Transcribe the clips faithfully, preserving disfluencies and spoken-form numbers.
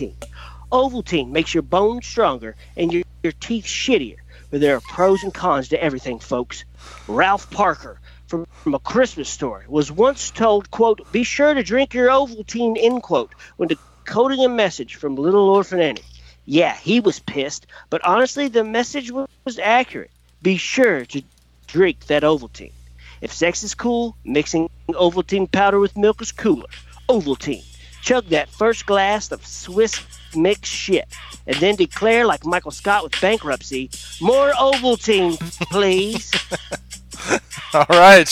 Ovaltine. Ovaltine makes your bones stronger and your, your teeth shittier. But there are pros and cons to everything, folks. Ralph Parker from, from A Christmas Story was once told, quote, be sure to drink your Ovaltine, end quote, when decoding a message from Little Orphan Annie. Yeah, he was pissed, but honestly, the message was, was accurate. Be sure to drink that Ovaltine. If sex is cool, mixing Ovaltine powder with milk is cooler. Ovaltine. Chug that first glass of Swiss mixed shit, and then declare like Michael Scott with bankruptcy, more Ovaltine, please. All right.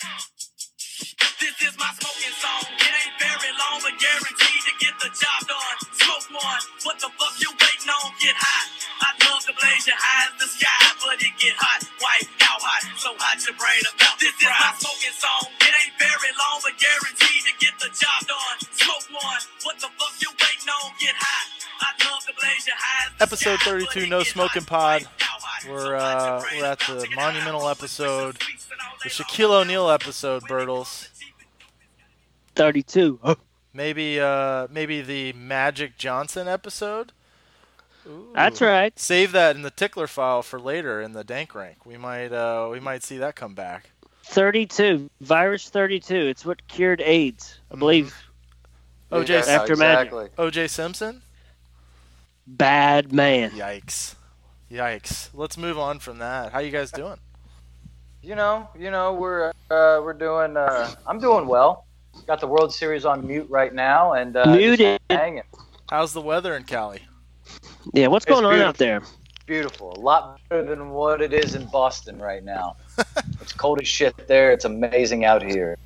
This is my smoking song. It ain't very long, but guaranteed to get the job done. Smoke one. What the fuck you waiting on? Get hot. I'd love to blaze your eyes the sky, but it get hot. White, cow hot. So hot your brain about this is my smoking song. It ain't very long, but guaranteed to get the job done. Smoke one. What the fuck you waiting on? Get hot. I'd love to blaze your eyes. Episode thirty-two, No Smoking Pod. We're uh, we're at the monumental episode, the Shaquille O'Neal episode, Bertles. thirty-two. Maybe uh, maybe the Magic Johnson episode. Ooh. That's right. Save that in the tickler file for later in the Dank Rank. We might uh, we might see that come back. thirty-two, virus thirty-two. It's what cured AIDS, I believe. Mm-hmm. O J yeah, after exactly. Magic. O J Simpson. Bad man. Yikes. Yikes. Let's move on from that. How you guys doing? You know, you know, we're uh, we're doing. Uh, I'm doing well. Got the World Series on mute right now, and uh, muted. Hanging. How's the weather in Cali? Yeah, what's it's going beautiful. on out there? Beautiful. A lot better than what it is in Boston right now. It's cold as shit there. It's amazing out here.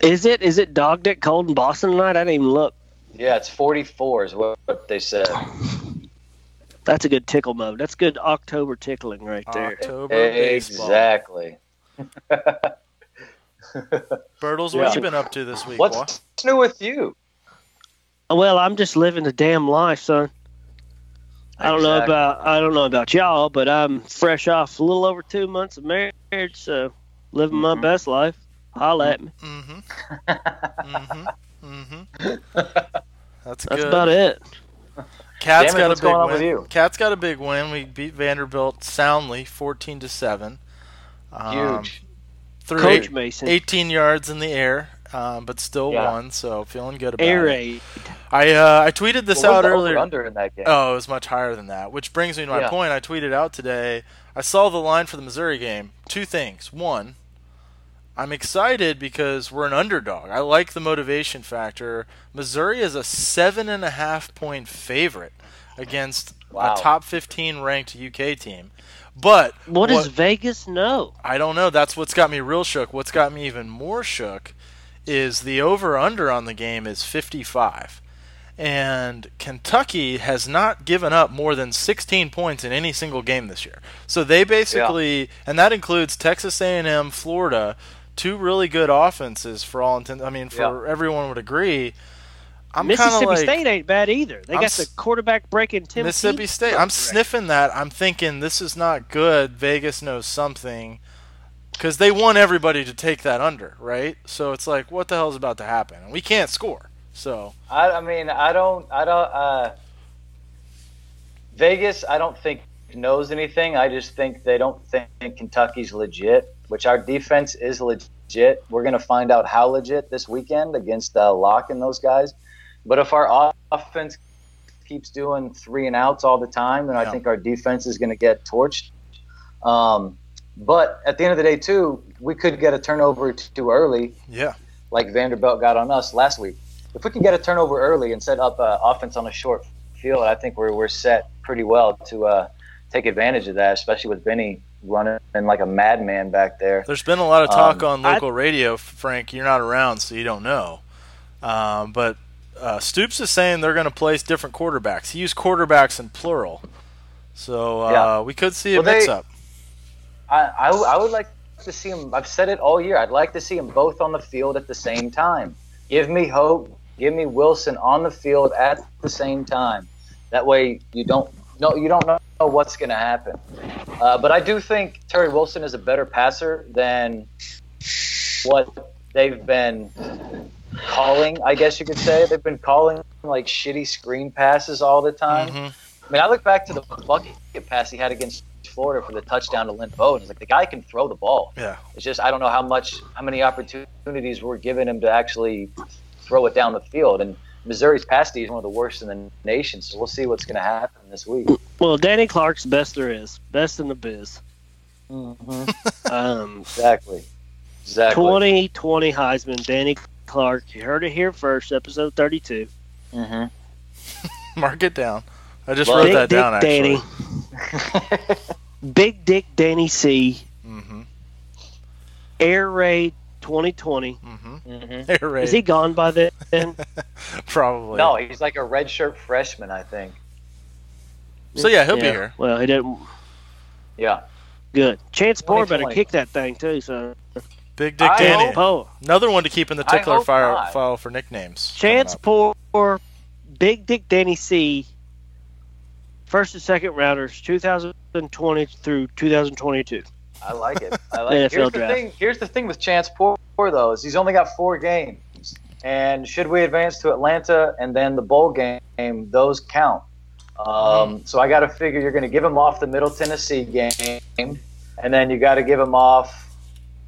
Is it? Is it dog dick cold in Boston tonight? I didn't even look. Yeah, it's forty-four is what they said. That's a good tickle mode. That's good October tickling right there. October exactly. Bertles, what yeah. you been up to this week? What's boy? new with you? Well, I'm just living the damn life, son. Exactly. I don't know about I don't know about y'all, but I'm fresh off a little over two months of marriage, so living mm-hmm. my best life. Holla at me. Mm-hmm. mm-hmm. Mm-hmm. That's good. That's about it. Cat's got a big win. Cat's got a big win. We beat Vanderbilt soundly, fourteen to seven. Huge. Um, Coach eight, Mason, eighteen yards in the air, um, but still yeah. won. So feeling good about air it. Air raid. I uh, I tweeted this well, out earlier. Under in that game? Oh, it was much higher than that. Which brings me to my yeah. point. I tweeted out today. I saw the line for the Missouri game. Two things. One, I'm excited because we're an underdog. I like the motivation factor. Missouri is a seven and a half point favorite against wow. a top fifteen ranked U K team. But what, what does Vegas know? I don't know. That's what's got me real shook. What's got me even more shook is the over-under on the game is fifty-five. And Kentucky has not given up more than sixteen points in any single game this year. So they basically, yeah. and that includes Texas A and M, Florida, two really good offenses for all intents. I mean, for yeah. everyone would agree. I'm Mississippi like, State ain't bad either. They I'm, got the quarterback breaking Tennessee. Mississippi State. I'm sniffing that. I'm thinking this is not good. Vegas knows something because they want everybody to take that under, right? So it's like, what the hell is about to happen? And we can't score. So I, I mean, I don't, I don't. Uh, Vegas, I don't think knows anything. I just think they don't think Kentucky's legit, which our defense is legit. We're going to find out how legit this weekend against uh, Locke and those guys. But if our offense keeps doing three and outs all the time, then yeah. I think our defense is going to get torched. Um, but at the end of the day, too, we could get a turnover too early. Yeah, like Vanderbilt got on us last week. If we can get a turnover early and set up uh, offense on a short field, I think we're we're set pretty well to uh, take advantage of that, especially with Benny running like a madman back there. There's been a lot of talk um, on local I, radio, Frank. You're not around, so you don't know. Um, but uh, Stoops is saying they're going to place different quarterbacks. He used quarterbacks in plural. So uh, yeah. we could see a well, mix-up. I, I, I would like to see them. I've said it all year. I'd like to see them both on the field at the same time. Give me Hope. Give me Wilson on the field at the same time. That way you don't know you don't know what's going to happen. Uh, but I do think Terry Wilson is a better passer than what they've been calling, I guess you could say. They've been calling like shitty screen passes all the time. Mm-hmm. I mean, I look back to the bucket pass he had against Florida for the touchdown to Lynn Bowden. It's like the guy can throw the ball. Yeah. It's just I don't know how much, how many opportunities we're giving him to actually throw it down the field. And Missouri's pass D is one of the worst in the nation, so we'll see what's going to happen this week. Well, Danny Clark's best there is, best in the biz. Mm-hmm. um, exactly. Exactly. twenty twenty Heisman, Danny Clark. You heard it here first, episode thirty-two. Mm-hmm. Mark it down. I just well, wrote that Dick down. Danny. Actually, Big Dick Danny C. Mm-hmm. Air Raid twenty twenty. Mm-hmm. Mm-hmm. Air Raid. Is he gone by then? Probably. No, he's like a redshirt freshman, I think. So yeah, he'll yeah. be here. Well, he didn't. Yeah. Good. Chance Poor better kick that thing too. So. Big Dick I Danny. Hope. Another one to keep in the tickler fire, file for nicknames. Chance Poor, Big Dick Danny C. First and second rounders, two thousand twenty through two thousand twenty-two. I like it. I like it. Here's the thing, here's the thing with Chance Poor, though, is he's only got four games. And should we advance to Atlanta and then the bowl game, those count. Um, mm. So I got to figure you're going to give him off the Middle Tennessee game, and then you got to give him off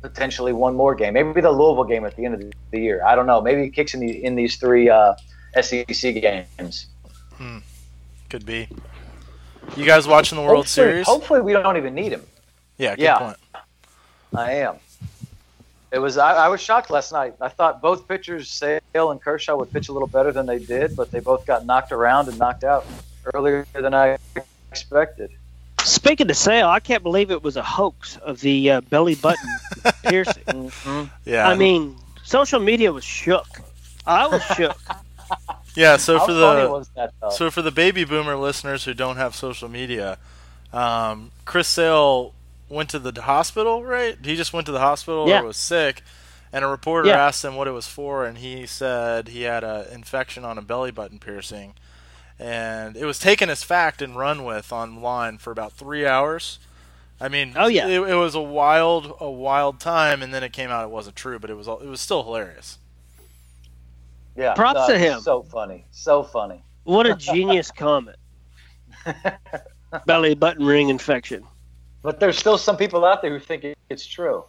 potentially one more game. Maybe the Louisville game at the end of the year. I don't know. Maybe he kicks in, the, in these three uh, S E C games. Hmm. Could be. You guys watching the World hopefully, Series? Hopefully we don't even need him. Yeah, good yeah, point. I am. It was. I, I was shocked last night. I thought both pitchers, Sale and Kershaw, would pitch a little better than they did, but they both got knocked around and knocked out earlier than I expected. Speaking of Sale, I can't believe it was a hoax of the uh, belly button piercing. Mm-hmm. Yeah. I mean, social media was shook. I was shook. Yeah, so How for the that, so for the baby boomer listeners who don't have social media, um, Chris Sale went to the hospital, right? He just went to the hospital yeah. or was sick, and a reporter yeah. asked him what it was for, and he said he had an infection on a belly button piercing. And it was taken as fact and run with online for about three hours. I mean, oh, yeah. it, it was a wild a wild time, and then it came out it wasn't true, but it was it was still hilarious. Yeah, props uh, to him. So funny, so funny. What a genius comment. Belly button ring infection. But there's still some people out there who think it, it's true.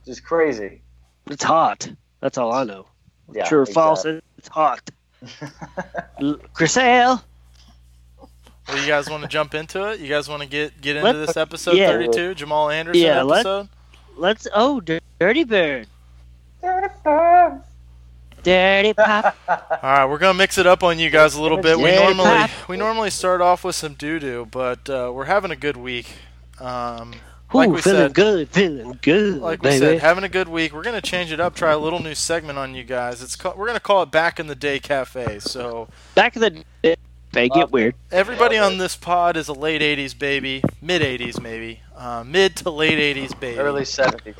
It's just crazy. It's hot. That's all I know. Yeah, true or exactly. false? It's hot. Chris Sale. Well, you guys want to jump into it? You guys want to get get into this episode yeah. thirty-two, Jamal Anderson yeah, episode? Let's, let's oh, Dirty Bird. Dirty Bird. Dirty Pop. All right, we're gonna mix it up on you guys a little bit. Dirty we normally pop. we normally start off with some doo doo, but uh, we're having a good week. Um, Ooh, like we feeling said, good, feeling good. Like baby. we said, having a good week. We're gonna change it up. Try a little new segment on you guys. It's called, we're gonna call it Back in the Day Cafe. So back in the day, they get weird. Everybody on this pod is a late eighties baby, mid eighties maybe, uh, mid to late eighties baby, early seventies.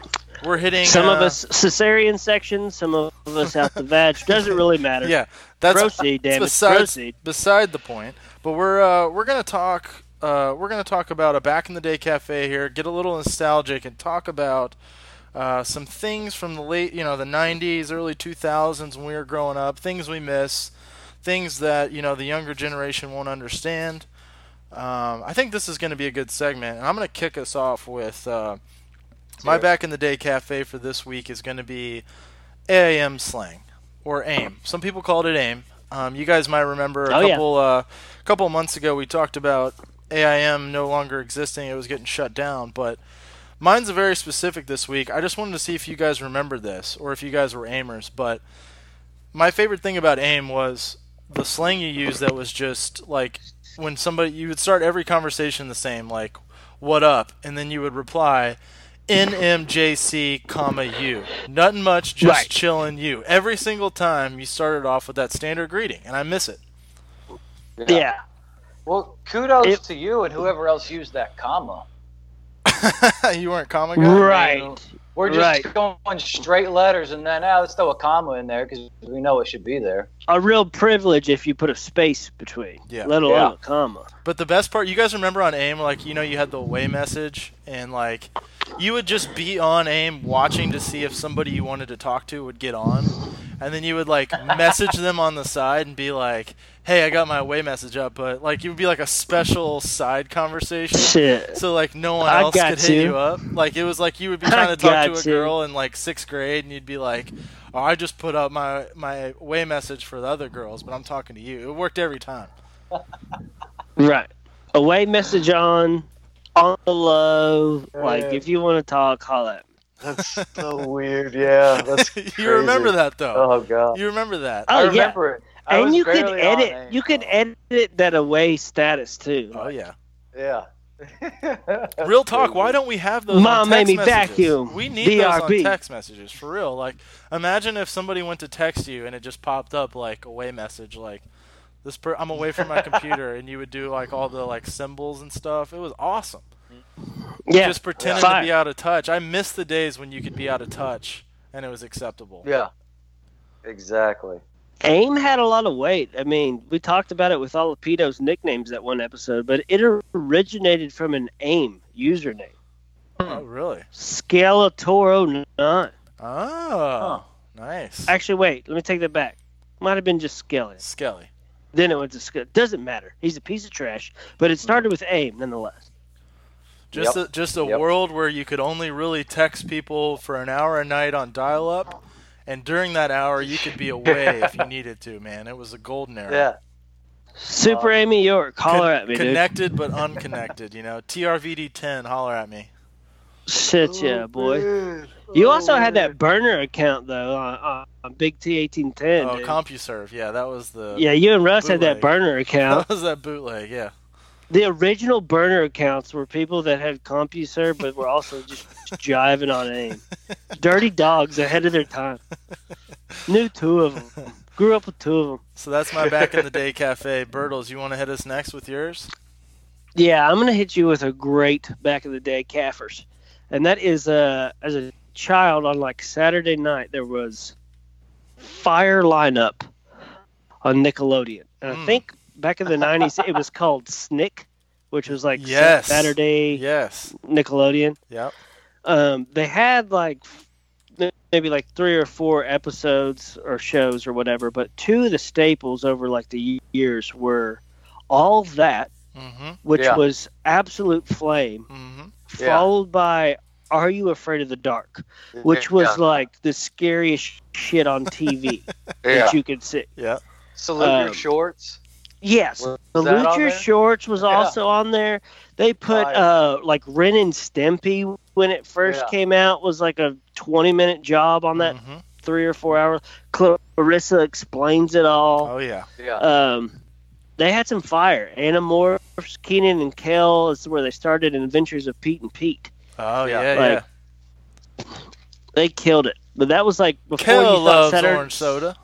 We're hitting some uh, of us cesarean section, some of us out the vag. Doesn't really matter. Yeah, that's, Proceed, that's damn besides, Proceed. beside the point. But we're uh, we're gonna talk uh, we're gonna talk about a Back in the Day Cafe here. Get a little nostalgic and talk about uh, some things from the late you know the nineties, early two thousands when we were growing up. Things we miss, things that you know the younger generation won't understand. Um, I think this is gonna be a good segment, and I'm gonna kick us off with. Uh, My Back in the Day Cafe for this week is going to be A I M slang, or A I M. Some people called it A I M. Um, you guys might remember a oh, couple yeah. uh, couple months ago we talked about A I M no longer existing. It was getting shut down, but mine's a very specific this week. I just wanted to see if you guys remembered this, or if you guys were A I Mers, but my favorite thing about A I M was the slang you used that was just like when somebody, you would start every conversation the same, like, what up? And then you would reply, N M J C, comma, you. Nothing much, just right. chilling you. Every single time you started off with that standard greeting, and I miss it. Yeah. yeah. Well, kudos it, to you and whoever else used that comma. You weren't comma guy? Right. You know, we're just right. going straight letters, and then, ah, let's throw a comma in there, because we know it should be there. A real privilege if you put a space between, yeah. let alone yeah. a comma. But the best part, you guys remember on A I M, like, you know, you had the away message, and, like, you would just be on A I M watching to see if somebody you wanted to talk to would get on. and then you would like message them on the side and be like, hey, I got my away message up, but like it would be like a special side conversation. Shit. So like no one else could you. hit you up. Like it was like you would be trying to talk to a you. girl in like sixth grade and you'd be like, oh, I just put up my my away message for the other girls, but I'm talking to you. It worked every time. Right. Away message on, on the low. Yeah. Like if you want to talk, holla at me. That's so weird, yeah. That's you remember that though. Oh god. You remember that. Oh, I remember yeah. it. I and you could edit A I M, you could edit that away status too. Oh yeah. Yeah. Real talk, why don't we have those Mom on text made me messages? Vacuum. We need B R B. Those on text messages for real. Like imagine if somebody went to text you and it just popped up like away message like this per- I'm away from my computer and you would do like all the like symbols and stuff. It was awesome. Yeah, just pretending yeah. to be out of touch. I miss the days when you could be out of touch and it was acceptable. Yeah, exactly. A I M had a lot of weight. I mean, we talked about it with all of Pito's nicknames that one episode, but it originated from an A I M username. Oh, really? Skeletor oh nine. Oh, huh. Nice. Actually, wait. Let me take that back. Might have been just Skelly. Skelly. Then it went to Skelly. Doesn't matter. He's a piece of trash, but it started with A I M nonetheless. Just yep. a, just a yep. world where you could only really text people for an hour a night on dial-up, and during that hour you could be away if you needed to, man. It was a golden era. Yeah. Super uh, Amy York, holler con- at me, connected dude. Connected but unconnected, you know. T R V D ten, holler at me. Shit, yeah, boy. Oh, you also had that burner account, though, on, on Big T eighteen ten. Oh, dude. CompuServe, yeah, that was the Yeah, you and Russ bootleg. Had that burner account. That was that bootleg, yeah. The original burner accounts were people that had CompuServe, but were also just jiving on A I M. Dirty dogs ahead of their time. Knew two of them. Grew up with two of them. So that's my back in the day cafe. Bertles, you want to hit us next with yours? Yeah, I'm going to hit you with a great back in the day caffers. And that is uh, as a child on like Saturday night, there was Fire Lineup on Nickelodeon. And mm. I think... back in the nineties, it was called Snick, which was like yes. Saturday yes. Nickelodeon. Yep. Um, they had like maybe like three or four episodes or shows or whatever, but two of the staples over like the years were All That, mm-hmm. which yeah. was absolute flame, mm-hmm. yeah. followed by Are You Afraid of the Dark, which was yeah. like the scariest shit on T V yeah. that you could see. Yeah. Salute um, Your Shorts. Yes, Salute Your Shorts was yeah. also on there. They put uh, like Ren and Stimpy when it first yeah. came out was like a twenty-minute job on that mm-hmm. three or four hours. Clarissa Explains It All. Oh yeah, yeah. Um, they had some fire. Animorphs, Keenan and Kel is where they started. Adventures of Pete and Pete. Oh yeah, yeah. Like, yeah. They killed it. But that was like before Kel you thought loves Saturday, orange soda.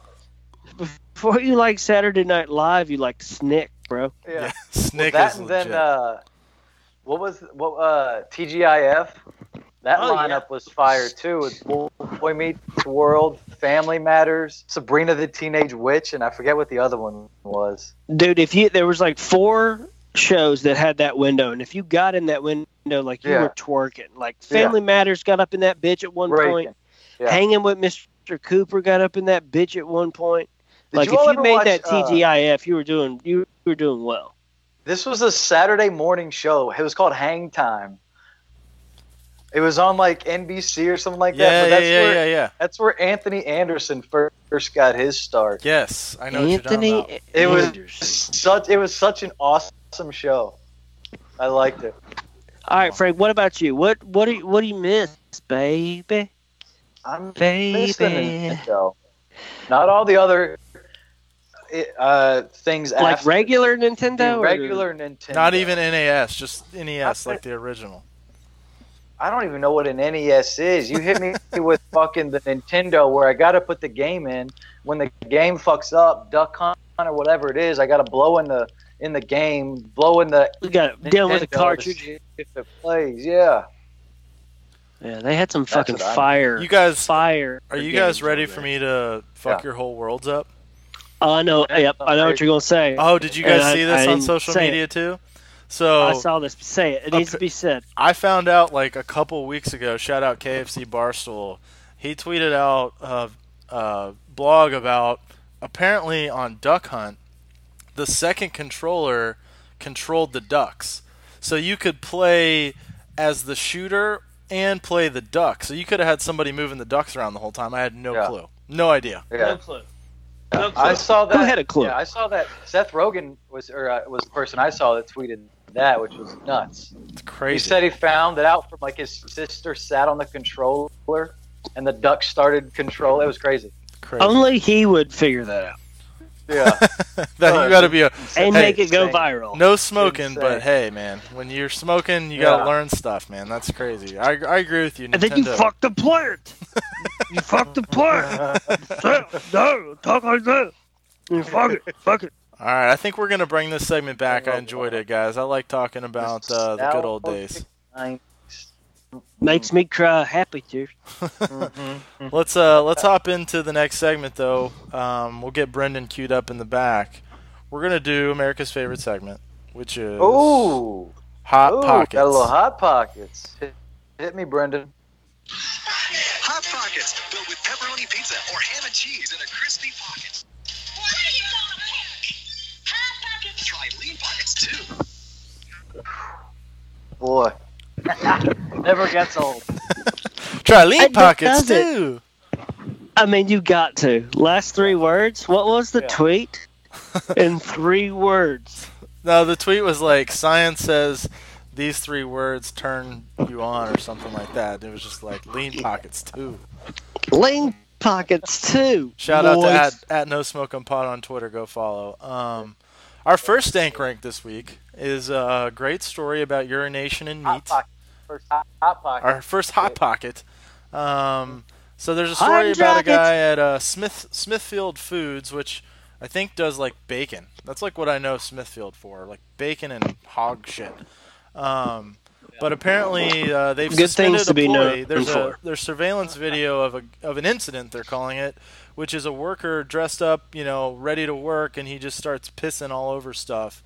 Before you like Saturday Night Live, you liked Snick, bro. Yeah, yeah. Snick well, that is and legit. Then uh, what was what uh, T G I F? That oh, lineup yeah. was fire too. It's Boy Meets World, Family Matters, Sabrina the Teenage Witch, and I forget what the other one was. Dude, if you there was like four shows that had that window, and if you got in that window, like you yeah. were twerking. Like Family yeah. Matters got up in that bitch at one Breaking. point. Yeah. Hanging with Mister Cooper got up in that bitch at one point. Did like you if you made watch, that T G I F, uh, you were doing you were doing well. This was a Saturday morning show. It was called Hang Time. It was on like N B C or something like yeah, that. But that's yeah, where, yeah, yeah, That's where Anthony Anderson first got his start. Yes, I know. Anthony what you're it Anderson. was such it was such an awesome show. I liked it. All right, Frank. What about you? What what do you, what do you miss, baby? I'm baby. missing the show. Not all the other. Uh, things like after. regular Nintendo, regular or? Nintendo, not even N E S, just N E S I, like the original. I don't even know what an N E S is. You hit me with fucking the Nintendo, where I got to put the game in. When the game fucks up, Duck Hunt or whatever it is, I got to blow in the in the game, blow in the. We got to deal with the cartridge if it plays. Yeah. Yeah, they had some That's fucking fire. I mean. You guys, fire. Are you guys ready for me to fuck yeah. your whole worlds up? Oh, I know. Yep, I know what you're gonna say. Oh, did you guys and see I, this I on social media it. too? So I saw this. Say it. It needs to be said. I found out like a couple weeks ago. Shout out K F C Barstool. He tweeted out uh, uh, blog about apparently on Duck Hunt, the second controller controlled the ducks. So you could play as the shooter and play the duck. So you could have had somebody moving the ducks around the whole time. I had no yeah. clue. No idea. Yeah. No clue. No clue. I saw that. Who had a clue? Yeah, I saw that. Seth Rogen was or uh, was the person I saw that tweeted that, which was nuts. It's crazy. He said he found it out from like his sister sat on the controller and the duck started control. It was crazy. crazy. Only he would figure that out. Yeah. that but, you got to be a and hey, make it go viral. No smoking, insane. But hey, man, when you're smoking, you yeah. got to learn stuff, man. That's crazy. I I agree with you. Nintendo. And then you fucked the plant. you fucked the plant. no, talk like that. You fuck it. Fuck it. All right, I think we're gonna bring this segment back. I enjoyed it, guys. I like talking about uh, the good old days. Makes me cry happy too. mm-hmm. Let's uh let's hop into the next segment though. Um, we'll get Brendan queued up in the back. We're gonna do America's favorite segment, which is Ooh. Hot Ooh, Pockets. Got a little Hot Pockets. Hit, hit me, Brendan. Hot Pockets filled with pepperoni pizza or ham and cheese in a crispy pocket. What are you gonna pick? Hot Pockets. Try Lean Pockets too. Boy. Never gets old. Try Lean I Pockets, too. I mean, you got to. Last three words. What was the yeah. tweet? In three words. No, the tweet was like, science says these three words turn you on or something like that. It was just like, Lean Pockets, too. Lean Pockets, too. Shout boys. out to at, at No Smoking Pot on Twitter. Go follow. Um, our first Stank Rank this week is a great story about urination and meat. Hot first hot, hot pocket. Our first Hot Pocket. Um, so there's a story about a guy at uh, Smith Smithfield Foods, which I think does like bacon. That's like what I know Smithfield for, like bacon and hog shit. Um, but apparently uh, they've Good suspended a boy. There's a there's surveillance video of a of an incident they're calling it, which is a worker dressed up, you know, ready to work, and he just starts pissing all over stuff.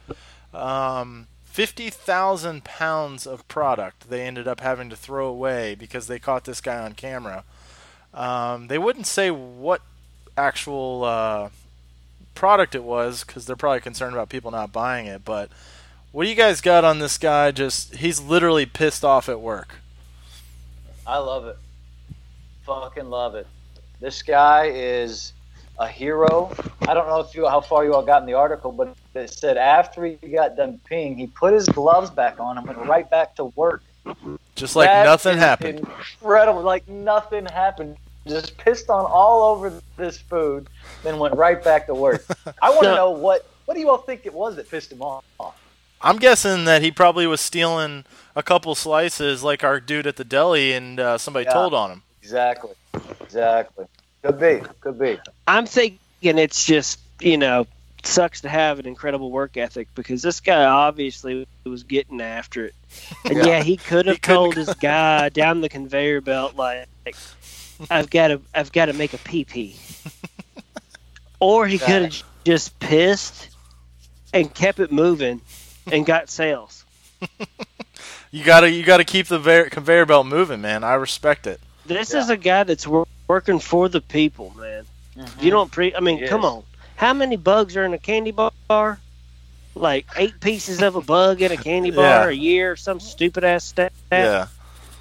Um, fifty thousand pounds of product they ended up having to throw away because they caught this guy on camera. Um, they wouldn't say what actual uh, product it was because they're probably concerned about people not buying it. But what do you guys got on this guy? Just he's literally pissed off at work. I love it. Fucking love it. This guy is a hero. I don't know if you, how far you all got in the article, but it said after he got done peeing, he put his gloves back on and went right back to work. Just like that nothing happened. Incredible, like nothing happened. Just pissed on all over this food, then went right back to work. I want to know what what do you all think it was that pissed him off? I'm guessing that he probably was stealing a couple slices, like our dude at the deli, and uh, somebody yeah, told on him. Exactly, exactly. Could be, could be. I'm thinking it's just, you know, sucks to have an incredible work ethic because this guy obviously was getting after it. And yeah, yeah he could have told his guy down the conveyor belt, like, I've got to I've got to make a pee-pee. Or he could have just pissed and kept it moving and got sales. you got to you got to keep the ver- conveyor belt moving, man. I respect it. This yeah. is a guy that's wor- working for the people, man. Mm-hmm. You don't pre. I mean, yes. come on. How many bugs are in a candy bar? Like eight pieces of a bug in a candy bar yeah. a year, some stupid ass stat. Yeah.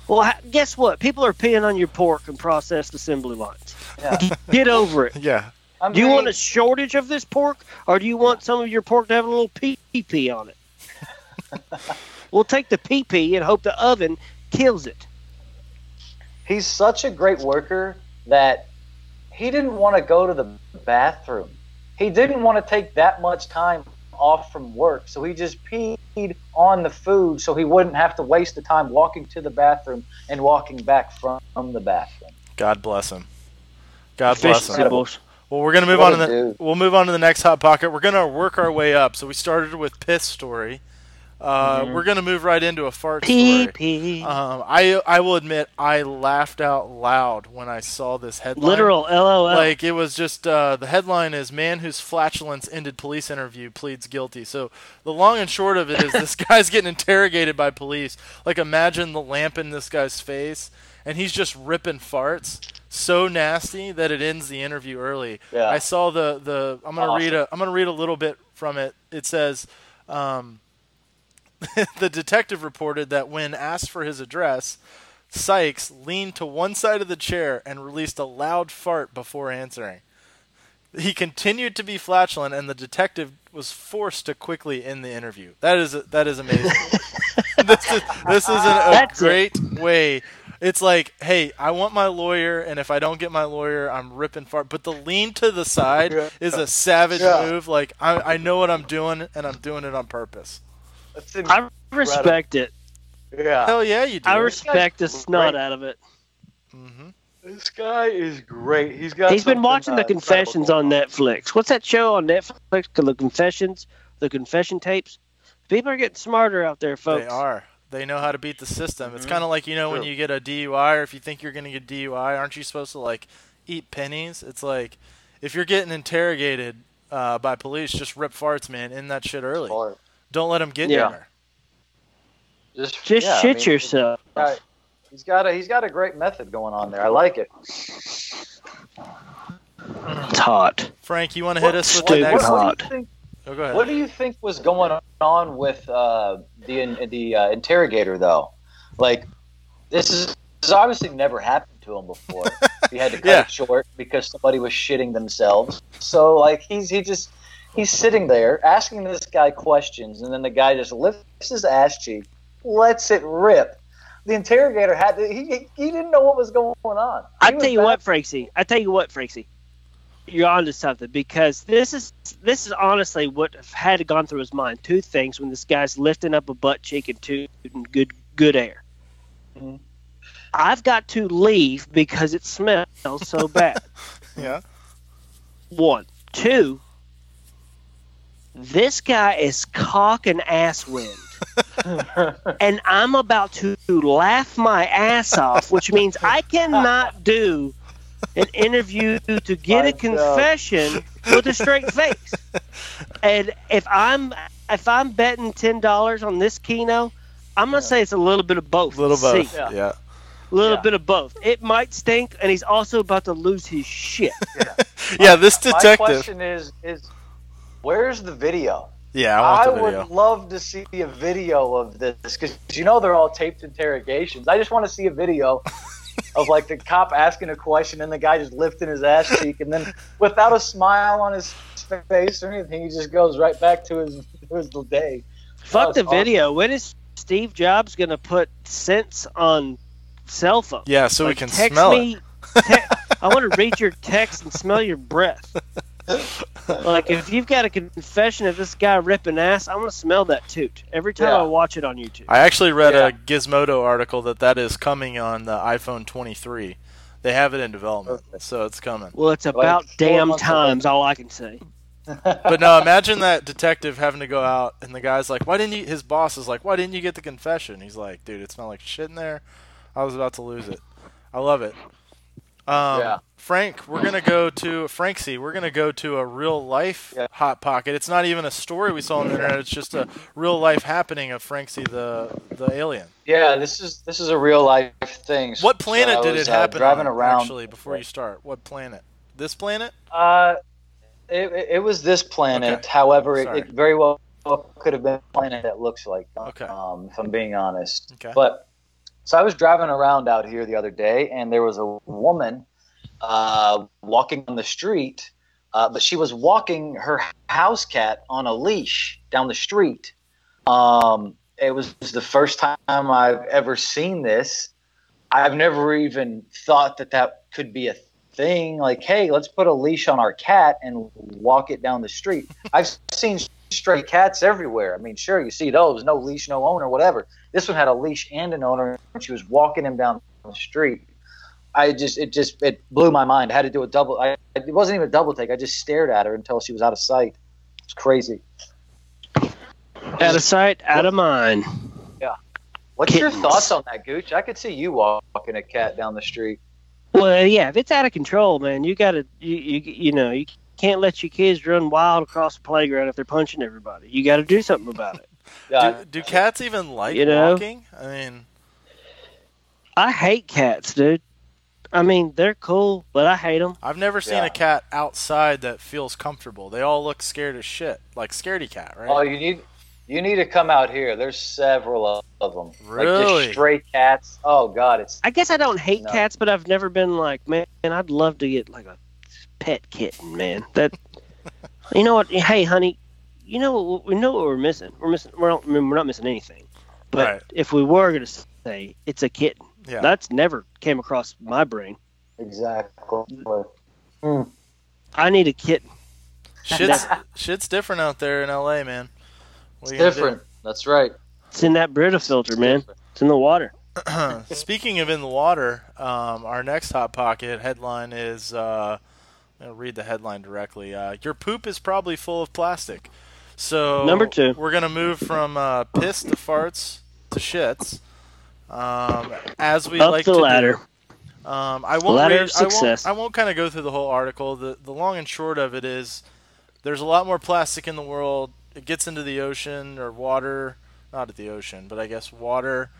Well, ha- guess what? People are peeing on your pork and processed assembly lines. Yeah. Get over it. Yeah. I mean, do you want a shortage of this pork, or do you want some of your pork to have a little pee pee on it? We'll take the pee pee and hope the oven kills it. He's such a great worker that he didn't want to go to the bathroom. He didn't want to take that much time off from work, so he just peed on the food so he wouldn't have to waste the time walking to the bathroom and walking back from the bathroom. God bless him. God bless him. Well, we're gonna move on to the, we'll move on to the next Hot Pocket. We're gonna work our way up. So we started with piss story. Uh, mm-hmm. We're gonna move right into a fart pee, story. Pee. Um, I I will admit I laughed out loud when I saw this headline. Literal L O L. Like it was just uh, the headline is "Man whose flatulence ended police interview pleads guilty." So the long and short of it is this guy's getting interrogated by police. Like imagine the lamp in this guy's face, and he's just ripping farts so nasty that it ends the interview early. Yeah. I saw the, the I'm gonna awesome. read a I'm gonna read a little bit from it. It says, um, the detective reported that when asked for his address, Sykes leaned to one side of the chair and released a loud fart before answering. He continued to be flatulent, and the detective was forced to quickly end the interview. That is that is amazing. This is this is a, a great it. way. It's like, hey, I want my lawyer, and if I don't get my lawyer, I'm ripping fart. But the lean to the side yeah. is a savage yeah. move. Like I, I know what I'm doing, and I'm doing it on purpose. I respect it. Yeah, hell yeah, you do. I respect the snot out of it. Mm-hmm. This guy is great. He's got. He's been watching The Confessions on Netflix. What's that show on Netflix called? The Confessions, The Confession Tapes. People are getting smarter out there, folks. They are. They know how to beat the system. It's mm-hmm. kind of like, you know, True. when you get a D U I, or if you think you're going to get D U I, aren't you supposed to, like, eat pennies? It's like, if you're getting interrogated uh, by police, just rip farts, man. End that shit early. Fart. Don't let them get yeah. you there. Just, just yeah, shit I mean, yourself. He's got a he's got a great method going on there. I like it. It's hot. Frank, you want to hit us with the next one? Oh, go ahead. What do you think was going on with uh, the the uh, interrogator, though? Like, this is, this has obviously never happened to him before. He had to cut yeah. it short because somebody was shitting themselves. So, like, he's he just he's sitting there asking this guy questions, and then the guy just lifts his ass cheek, lets it rip. The interrogator had to, he he didn't know what was going on. I tell you what, Frakesy. I tell you what, Frakesy. You're onto something, because this is this is honestly what had gone through his mind. Two things when this guy's lifting up a butt cheek and tooting good good air. Mm-hmm. I've got to leave because it smells so bad. Yeah. One, two. This guy is cock and ass wind. And I'm about to laugh my ass off, which means I cannot do an interview to get my a confession God. with a straight face. And if I'm if I'm betting ten dollars on this Keno, I'm gonna yeah. say it's a little bit of both. A little both, yeah. yeah. A little yeah. bit of both. It might stink, and he's also about to lose his shit. Yeah, yeah this detective. My question is is where's the video? Yeah, I, want the video. I would love to see a video of this, because you know they're all taped interrogations. I just want to see a video of, like, the cop asking a question and the guy just lifting his ass cheek, and then without a smile on his face or anything, he just goes right back to his to his day. Fuck the awesome. video. When is Steve Jobs gonna put cents on cell phone? Yeah, so like, we can text smell me, it. Te- I want to read your text and smell your breath. Like, if you've got a confession of this guy ripping ass, I'm going to smell that toot every time yeah. I watch it on YouTube. I actually read yeah. a Gizmodo article that that is coming on the iPhone twenty-three. They have it in development, so it's coming. Well, it's about like, damn time's all I can say. But no, imagine that detective having to go out, and the guy's like, why didn't you, his boss is like, why didn't you get the confession? He's like, dude, it smelled like shit in there. I was about to lose it. I love it. Um, yeah. Frank, we're going to go to Franksy. We're going to go to a real life yeah. hot pocket. It's not even a story we saw on the internet. It's just a real life happening of Franksy, the, the alien. Yeah. This is, this is a real life thing. So what planet so did was, it happen? Uh, driving on, around actually before you start, what planet, this planet? Uh, it, it was this planet. Okay. However, it, it very well could have been a planet that looks like, okay. um, if I'm being honest, okay. but so I was driving around out here the other day, and there was a woman uh, walking on the street, uh, but she was walking her house cat on a leash down the street. Um, it was the first time I've ever seen this. I've never even thought that that could be a thing. Like, hey, let's put a leash on our cat and walk it down the street. I've seen stray cats everywhere. I mean, sure, you see those, no leash, no owner, whatever. This one had a leash and an owner. She was walking him down the street. I just, it just, it blew my mind. I had to do a double. I, it wasn't even a double take. I just stared at her until she was out of sight. It's crazy. Out of sight, out of mind. Yeah. What's Kittens. your thoughts on that, Gooch? I could see you walking a cat down the street. Well, yeah. If it's out of control, man, you gotta, you, you, you know, you can't let your kids run wild across the playground if they're punching everybody. You got to do something about it. Yeah. Do, do cats even like you know, walking? I mean, I hate cats, dude. I mean, they're cool, but I hate them. I've never seen yeah. a cat outside that feels comfortable. They all look scared as shit, like Scaredy Cat, right? Oh, you need you need to come out here. There's several of them. Really? Like just stray cats. Oh, God. It's. I guess I don't hate no. cats, but I've never been like, man, I'd love to get like a pet kitten, man. That You know what? Hey, honey, you know, we know what we're missing. We're missing. We're not, we're not missing anything. But right. if we were going to say it's a kitten, yeah. that's never came across my brain. Exactly. Mm. I need a kitten. Shit's, shit's different out there in L A, man. It's different. That's right. It's in that Brita filter, it's man. Different. It's in the water. Speaking of in the water, um, our next Hot Pocket headline is, uh, I'll read the headline directly. Uh, Your poop is probably full of plastic. So number two, we're going to move from uh, piss to farts to shits. Um, as we Up like the to ladder. Do. Um, I won't ladder read, of success. I won't, I won't kind of go through the whole article. The, the long and short of it is there's a lot more plastic in the world. It gets into the ocean or water, not at the ocean, but I guess water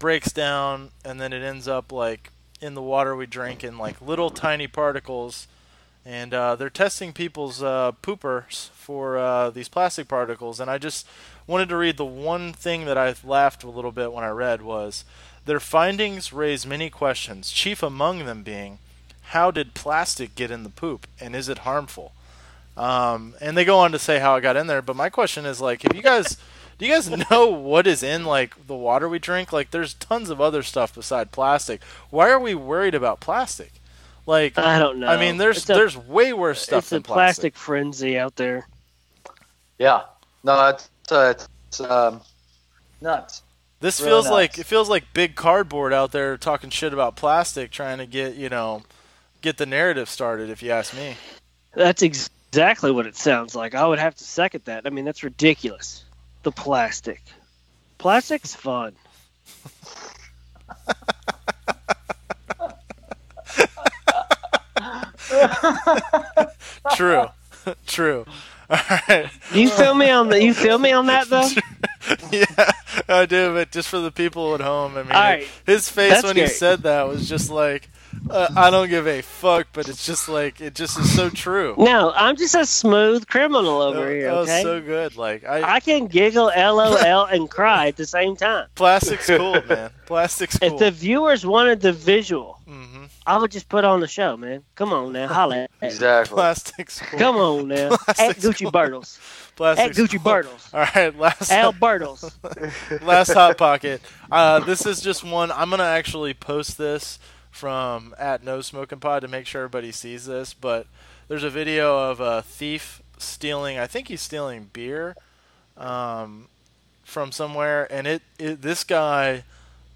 breaks down and then it ends up like in the water we drink in like little tiny particles. And uh, they're testing people's uh, poopers for uh, these plastic particles. And I just wanted to read the one thing that I laughed a little bit when I read was, their findings raise many questions, chief among them being, how did plastic get in the poop, and is it harmful? Um, and they go on to say how it got in there. But my question is, like, if you guys, do you guys know what is in, like, the water we drink? Like, there's tons of other stuff beside plastic. Why are we worried about plastic? Like, I don't know. I mean, there's a, there's way worse stuff it's than a plastic. plastic frenzy out there. Yeah, no, it's uh, it's um, nuts. This it's feels nuts. like it feels like big cardboard out there talking shit about plastic, trying to get you know get the narrative started. If you ask me, that's ex- exactly what it sounds like. I would have to second that. I mean, that's ridiculous. The plastic, plastic's fun. True, true. All right. Do you feel me on the? You feel me on that though? Yeah, I do. But just for the people at home, I mean, right. his face That's when great. he said that was just like, uh, I don't give a fuck. But it's just like it just is so true. No, I'm just a smooth criminal over that, here. Okay, that was so good. Like I, I can giggle, LOL, and cry at the same time. Plastic's cool, man. Plastic's cool. If the viewers wanted the visual. Mm-hmm. I would just put on the show, man. Come on now, holla. Exactly. Plastic school. Come on now. Plastic At Gucci Bartles. Plastic At Gucci Bartles. All right, last. Al Bartles. Last Hot Pocket. Uh, this is just one. I'm gonna actually post this from at No Smoking Pod to make sure everybody sees this. But there's a video of a thief stealing. I think he's stealing beer um, from somewhere, and it, it this guy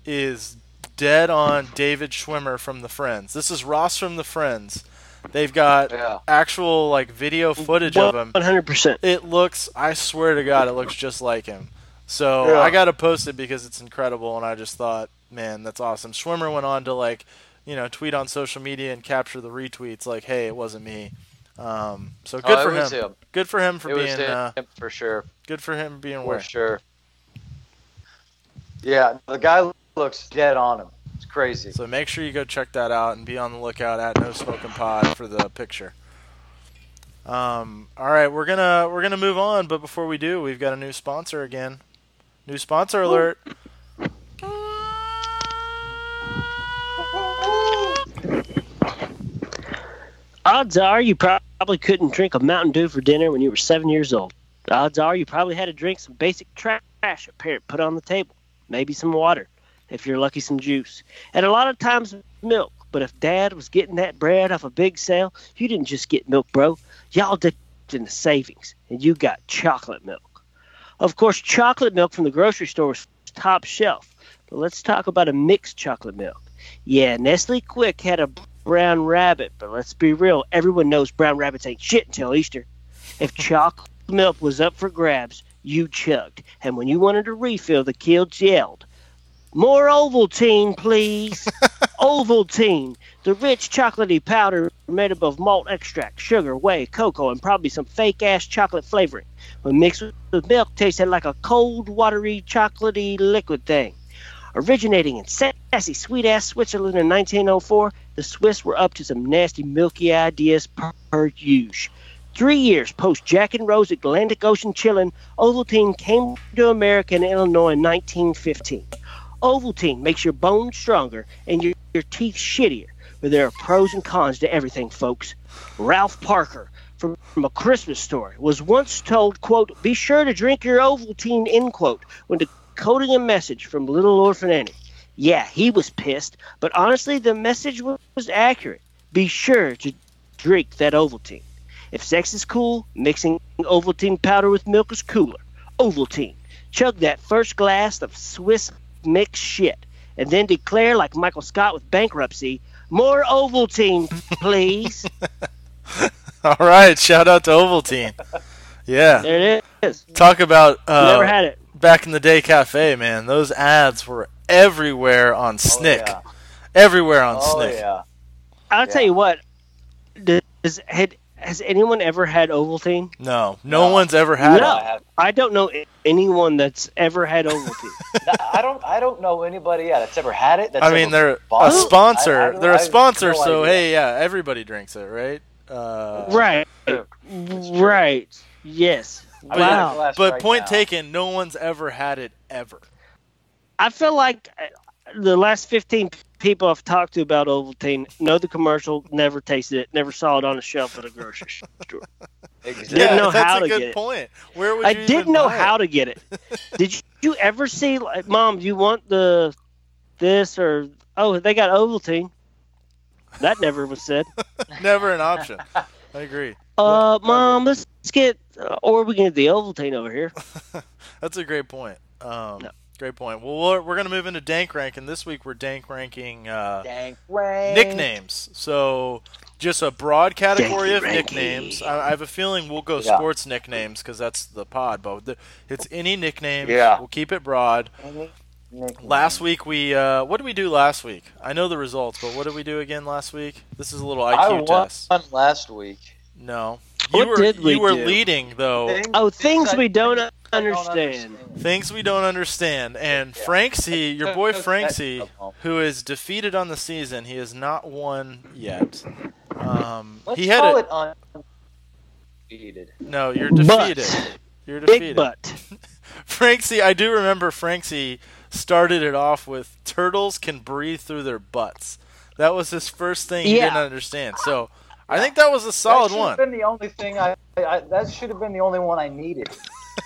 is. Dead on David Schwimmer from The Friends. This is Ross from The Friends. They've got yeah. actual like video footage of him. one hundred percent. It looks, I swear to God, it looks just like him. So yeah. I got to post it because it's incredible, and I just thought, man, that's awesome. Schwimmer went on to like, you know, tweet on social media and capture the retweets like, hey, it wasn't me. Um, so good oh, for him. him. Good for him for it being. Was him, uh, for sure. Good for him being for where? For sure. Yeah, the guy looks dead on him. It's crazy. So make sure you go check that out and be on the lookout at No Smoking Pod for the picture. Um, all right, we're gonna we're gonna move on, but before we do, we've got a new sponsor again. New sponsor alert. Odds are you probably couldn't drink a Mountain Dew for dinner when you were seven years old. Odds are you probably had to drink some basic trash a parent put on the table. Maybe some water. If you're lucky, some juice. And a lot of times, milk. But if Dad was getting that bread off a big sale, you didn't just get milk, bro. Y'all dipped into savings, and you got chocolate milk. Of course, chocolate milk from the grocery store was top shelf. But let's talk about a mixed chocolate milk. Yeah, Nestle Quick had a brown rabbit, but let's be real. Everyone knows brown rabbits ain't shit until Easter. If chocolate milk was up for grabs, you chugged. And when you wanted a refill, the kids yelled, more Ovaltine, please. Ovaltine, the rich chocolatey powder made up of malt extract, sugar, whey, cocoa, and probably some fake-ass chocolate flavoring. When mixed with milk, tasted like a cold, watery, chocolatey liquid thing. Originating in sassy, sweet-ass Switzerland in nineteen oh four, the Swiss were up to some nasty, milky ideas per, per use. Three years post Jack and Rose Atlantic Ocean chillin', Ovaltine came to America and Illinois in nineteen fifteen. Ovaltine makes your bones stronger and your, your teeth shittier, but there are pros and cons to everything, folks. Ralph Parker from A Christmas Story was once told, quote, "Be sure to drink your Ovaltine," end quote, when decoding a message from Little Orphan Annie. Yeah, he was pissed, but honestly, the message was accurate. Be sure to drink that Ovaltine. If sex is cool, mixing Ovaltine powder with milk is cooler. Ovaltine. Chug that first glass of Swiss mixed shit, and then declare like Michael Scott with bankruptcy, "More Ovaltine, please." All right, shout out to Ovaltine. Yeah. There it is. Talk about uh, never had it. Back in the day cafe, man. Those ads were everywhere on Snick. Oh, yeah. Everywhere on oh, Snick. Yeah. I'll yeah. tell you what. Does, had, has anyone ever had Ovaltine? No. No, no. one's ever had no. it. I don't know anyone that's ever had Ovaltine. no, I don't I don't know anybody yeah, that's ever had it. That's I mean, they're a sponsor. I, I they're a sponsor, no so idea. Hey, yeah, everybody drinks it, right? Uh, right. Right. Yes. I wow. Mean, but right point now. Taken, no one's ever had it ever. I feel like the last fifteen people I've talked to about Ovaltine know the commercial, never tasted it, never saw it on a shelf at a grocery store. Exactly. Didn't know yeah, how to get it. That's a good point. Where would I you didn't know how it? to get it. Did you, you ever see, like, Mom, do you want the this or, oh, they got Ovaltine? That never was said. Never an option. I agree. Uh, Mom, let's get, uh, or we can get the Ovaltine over here. That's a great point. Um, no. Great point. Well, we're, we're going to move into Dank Rank, and this week we're Dank Ranking uh, Dank rank. nicknames. So just a broad category Dank of ranky. nicknames. I, I have a feeling we'll go yeah. sports nicknames because that's the pod, but the, it's any nickname. Yeah. We'll keep it broad. Mm-hmm. Last week we uh, what did we do last week? I know the results, but what did we do again last week? This is a little I Q won test. I won last week. No, you what were did we you were do? leading though. Things, oh, things, things we don't, things understand. don't understand. Things we don't understand. And yeah. Franksy, your boy Franksy, who is defeated on the season, he has not won yet. Um, Let's he had call a, it on. Defeated. No, you're defeated. But. You're defeated. Big butt. Franksy, I do remember Franksy started it off with turtles can breathe through their butts. That was his first thing he yeah. didn't understand. So I think that was a solid that one. Been the only thing I, I that should have been the only one I needed.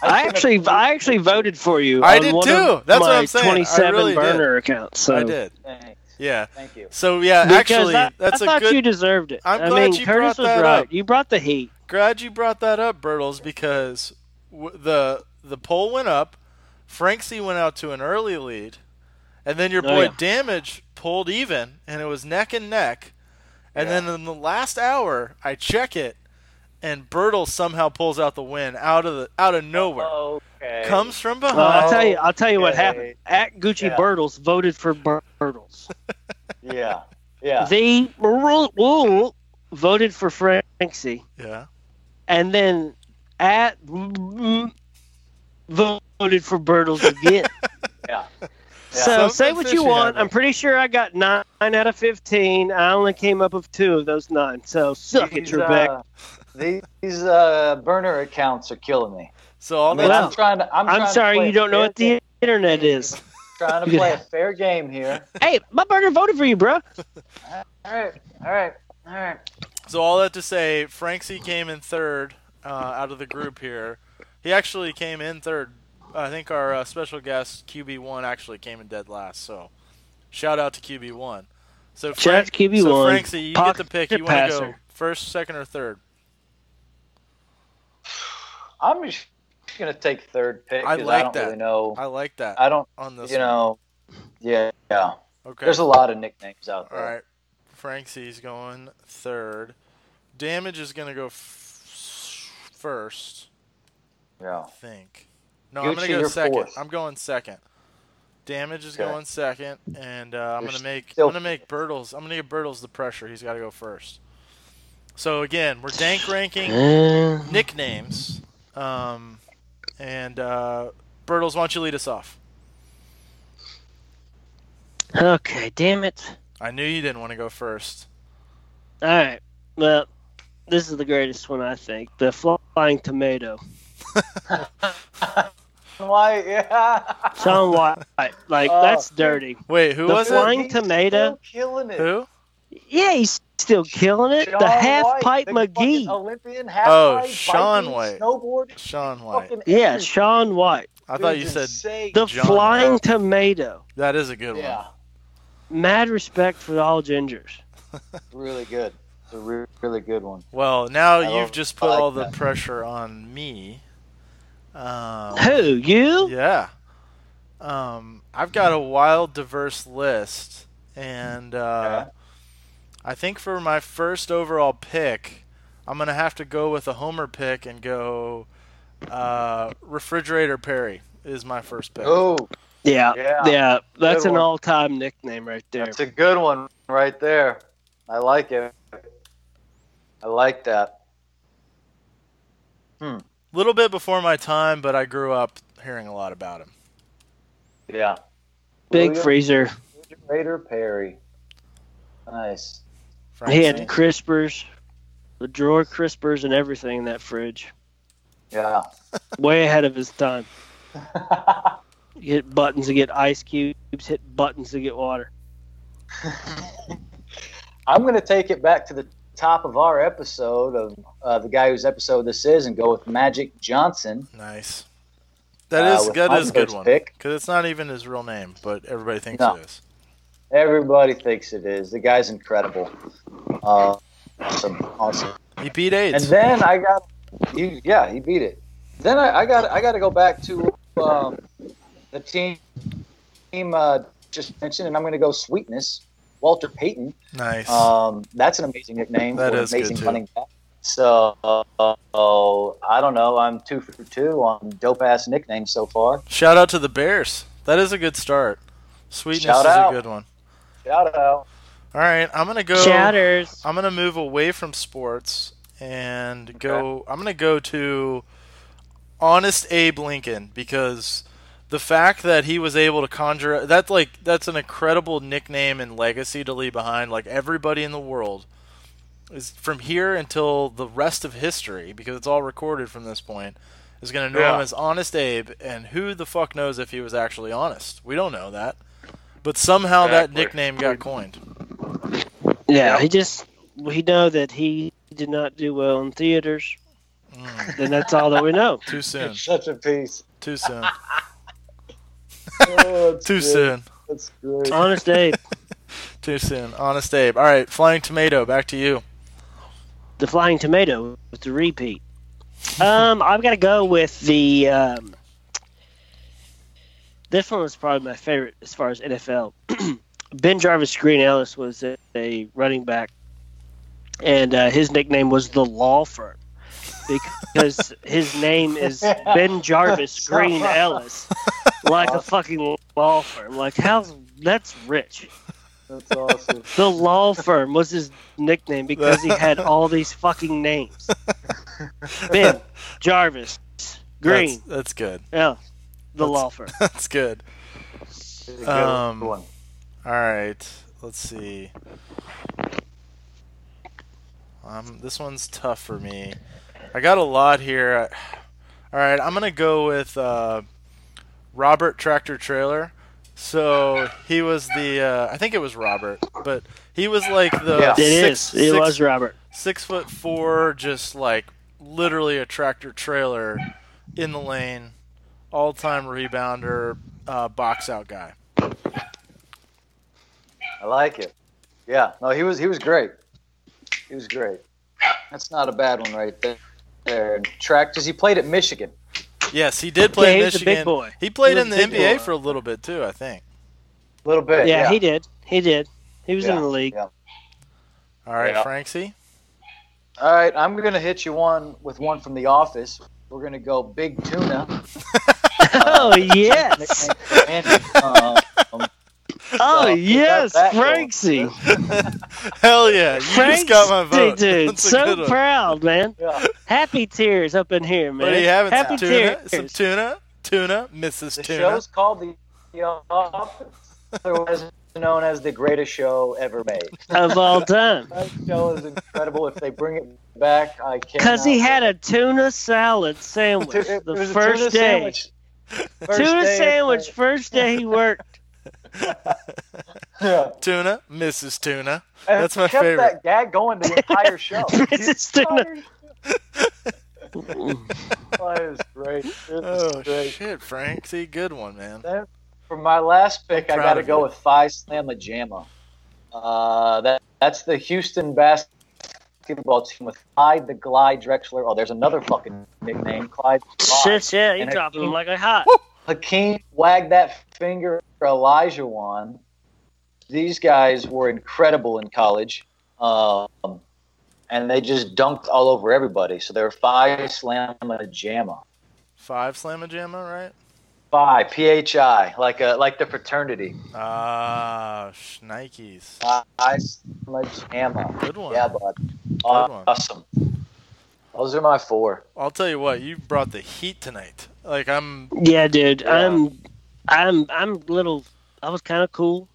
I, I actually I actually voted for you. I on did one too. Of That's my what I'm saying. twenty-seven I really burner did. account. So. I did. Thanks. Yeah. Thank you. So yeah, because actually, I, that's I a good. I thought you deserved it. I'm I glad mean, you Curtis brought was that right. up. You brought the heat. Glad you brought that up, Bertles, because w- the the poll went up. Franksy went out to an early lead, and then your boy oh, yeah. Damage pulled even, and it was neck and neck. And yeah. then in the last hour, I check it, and Bertle somehow pulls out the win out of the out of nowhere. Okay. Comes from behind. Well, I'll tell you. I'll tell you okay. what happened. At Gucci yeah. Bertles voted for Bertles. yeah, yeah. They voted for Franksy. Yeah. And then at the voted for Bertles again. yeah. yeah. So Something say what you want. I'm pretty sure I got nine out of fifteen. I only came up with two of those nine. So suck these, it, Trebek. Uh, these uh, burner accounts are killing me. So all I mean, well, I'm trying to. I'm, I'm trying sorry to you don't know what the game. internet is. Trying to play a fair game here. Hey, my burner voted for you, bro. All right, all right, all right. So all that to say, Franksy came in third uh, out of the group here. He actually came in third. I think our uh, special guest Q B one actually came in dead last, so shout out to Q B one. So Frank, Q B one. So Franksy, you Poc- get the pick. You want to go first, second, or third? I'm just gonna take third pick. I like I don't that. Really know. I like that. I don't. On this, you one. know, yeah, yeah. Okay. There's a lot of nicknames out there. All right, Franksy's going third. Damage is gonna go f- first. Yeah. I think. No, Gucci, I'm going to go second. Fourth. I'm going second. Damage is okay. going second, and uh, I'm going to make I'm going to make Bertles. I'm going to give Bertles the pressure. He's got to go first. So again, we're dank ranking nicknames, um, and uh, Bertles, why don't you lead us off? Okay, damn it. I knew you didn't want to go first. All right. Well, this is the greatest one, I think. The Flying Tomato. White, yeah. Sean White. Like, oh, that's dirty. Wait, who the was it? The Flying Tomato. Killing it. Who? Yeah, he's still killing it. Sean the Half-Pipe McGee. Olympian half oh, Sean White. Snowboarding. Sean White. Yeah, everything. Sean White. I Dude, thought you said say The John Flying White. Tomato. That is a good yeah. one. Mad respect for all gingers. Really good. It's a re- really good one. Well, now I you've just put like all the that. pressure on me. Um, Who, you? Yeah. Um, I've got a wild, diverse list. And uh, yeah. I think for my first overall pick, I'm going to have to go with a Homer pick and go uh, Refrigerator Perry is my first pick. Oh, yeah. Yeah. yeah. That's good an one. all-time nickname right there. That's a good one right there. I like it. I like that. Hmm. Little bit before my time, but I grew up hearing a lot about him. Yeah. Big William freezer. Refrigerator Perry. Nice. Frank he had crispers, the drawer crispers, and everything in that fridge. Yeah. Way ahead of his time. You hit buttons to get ice cubes, hit buttons to get water. I'm going to take it back to the top of our episode of uh, the guy whose episode this is and go with Magic Johnson. Nice. That is uh, that is a good one. Because it's not even his real name, but everybody thinks no. it is. Everybody thinks it is. The guy's incredible. Uh, awesome. Awesome. He beat AIDS. And then I got... He, yeah, he beat it. Then I, I got I got to go back to um, the team, team uh, just mentioned, and I'm going to go Sweetness. Walter Payton. Nice. Um, that's an amazing nickname. That is amazing good, too. Running back. So, uh, uh, I don't know. I'm two for two on dope-ass nicknames so far. Shout out to the Bears. That is a good start. Sweetness Shout is out. a good one. Shout out. All right, I'm going to go. Shatters. I'm going to move away from sports and okay. go. I'm going to go to Honest Abe Lincoln because the fact that he was able to conjure that like that's an incredible nickname and legacy to leave behind. Like everybody in the world is from here until the rest of history, because it's all recorded from this point, is going to know yeah. him as Honest Abe, and who the fuck knows if he was actually honest? We don't know that, but somehow exactly. that nickname got coined. Yeah, he just we know that he did not do well in theaters, mm. and that's all that we know. Too soon. Such a piece. Too soon. Oh, Too good. soon. That's great. Honest Abe. Too soon. Honest Abe. All right, Flying Tomato, back to you. The Flying Tomato with the repeat. Um, I've got to go with the um, this one was probably my favorite as far as N F L. Ben Jarvis Green Ellis was a, a running back, and uh, his nickname was the Law Firm. Because his name is Ben Jarvis Green Ellis, like awesome. a fucking law firm. Like, how? That's rich. That's awesome. The Law Firm was his nickname because he had all these fucking names. Ben Jarvis Green. That's, that's good. Yeah, the that's, Law Firm. That's good. good um, one. All right. Let's see. Um, this one's tough for me. I got a lot here. All right, I'm going to go with uh, Robert Tractor Trailer. So he was the, uh, I think it was Robert, but he was like the yeah, six, it is. It six, was Robert. Six foot four, just like literally a tractor trailer in the lane, all-time rebounder, uh, box-out guy. I like it. Yeah, no, he was he was great. He was great. That's not a bad one right there. There, tractors. He played at Michigan. Yes, he did play yeah, at Michigan. A big boy. He played he in the N B A boy. for a little bit too, I think. A little bit. Yeah, yeah. he did. He did. He was yeah, in the league. Yeah. All right, yeah. Franksy. All right, I'm gonna hit you one with one from The Office. We're gonna go Big Tuna. Oh yes. uh, um, Oh, so, yes, Franksy. Hell yeah. You Franksy, just got my vote. Dude, so proud, man. Yeah. Happy tears up in here, man. What are you having? Happy some tuna? Tears. Some tuna? Tuna? Missus The Tuna? The show's called The Office. Otherwise known as the greatest show ever made. Of all time. That show is incredible. If they bring it back, I can't. Because he had a tuna salad sandwich it, the it first tuna day. Sandwich. First tuna day sandwich, first day he worked. Yeah. Tuna, Missus Tuna. And that's my kept favorite. Kept that gag going the entire show. Missus Tuna. Oh, it was great. It was oh, great. Shit, Frank. See, good one, man. That, for my last pick, I got to go it. with Phi Slamma Jamma. Uh, that, that's the Houston basketball team with Clyde the Glide Drexler. Oh, there's another fucking nickname, Clyde the Glide. Shit, yeah, he and dropped him like a hot. Hakeem wagged that finger for Elijah Wan. These guys were incredible in college. Um... And they just dunked all over everybody. So there were Five Slamma Jamma. Five Slamma Jamma, right? Five, P H I, like a like the fraternity. Ah, uh, Schnikes. Five Slamma Jamma. Good one. Yeah, bud. Awesome. One. Those are my four. I'll tell you what, you brought the heat tonight. Like I'm. Yeah, dude. Yeah. I'm. I'm. I'm little. I was kind of cool.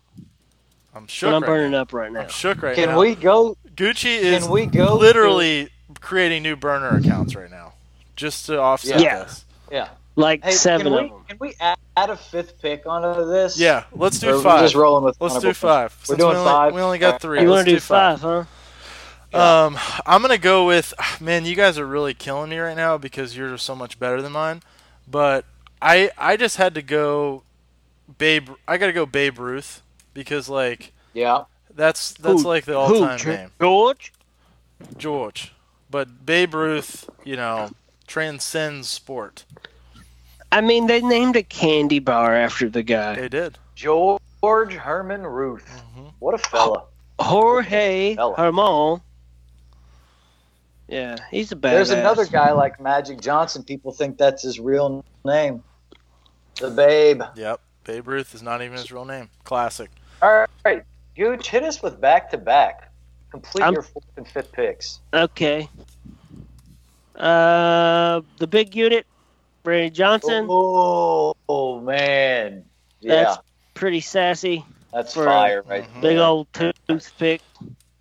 I'm shook. But I'm right burning now. up right now. I'm shook right Can now. Can we go? Gucci is we go literally to... creating new burner accounts right now, just to offset yeah. this. Yeah, like hey, seven can of we, them. Can we add, add a fifth pick onto this? Yeah, let's do or five. We're just rolling with. Let's do five. Picks. We're Since doing we only, five. We only got three. You want to do five, five. huh? Um, I'm gonna go with man. You guys are really killing me right now because yours are so much better than mine. But I I just had to go, Babe. I gotta go Babe Ruth because like yeah. That's that's who, like the all-time who, name. George? George. But Babe Ruth, you know, transcends sport. I mean, they named a candy bar after the guy. They did. George Herman Ruth. Mm-hmm. What a fella. Jorge Herman. Yeah, he's a badass. There's another guy like Magic Johnson. People think that's his real name. The Babe. Yep. Babe Ruth is not even his real name. Classic. All right. Gooch, hit us with back-to-back. Complete I'm, your fourth and fifth picks. Okay. Uh, the big unit, Brady Johnson. Oh, oh man. Yeah. That's pretty sassy. That's fire, right? Mm-hmm. Big old toothpick.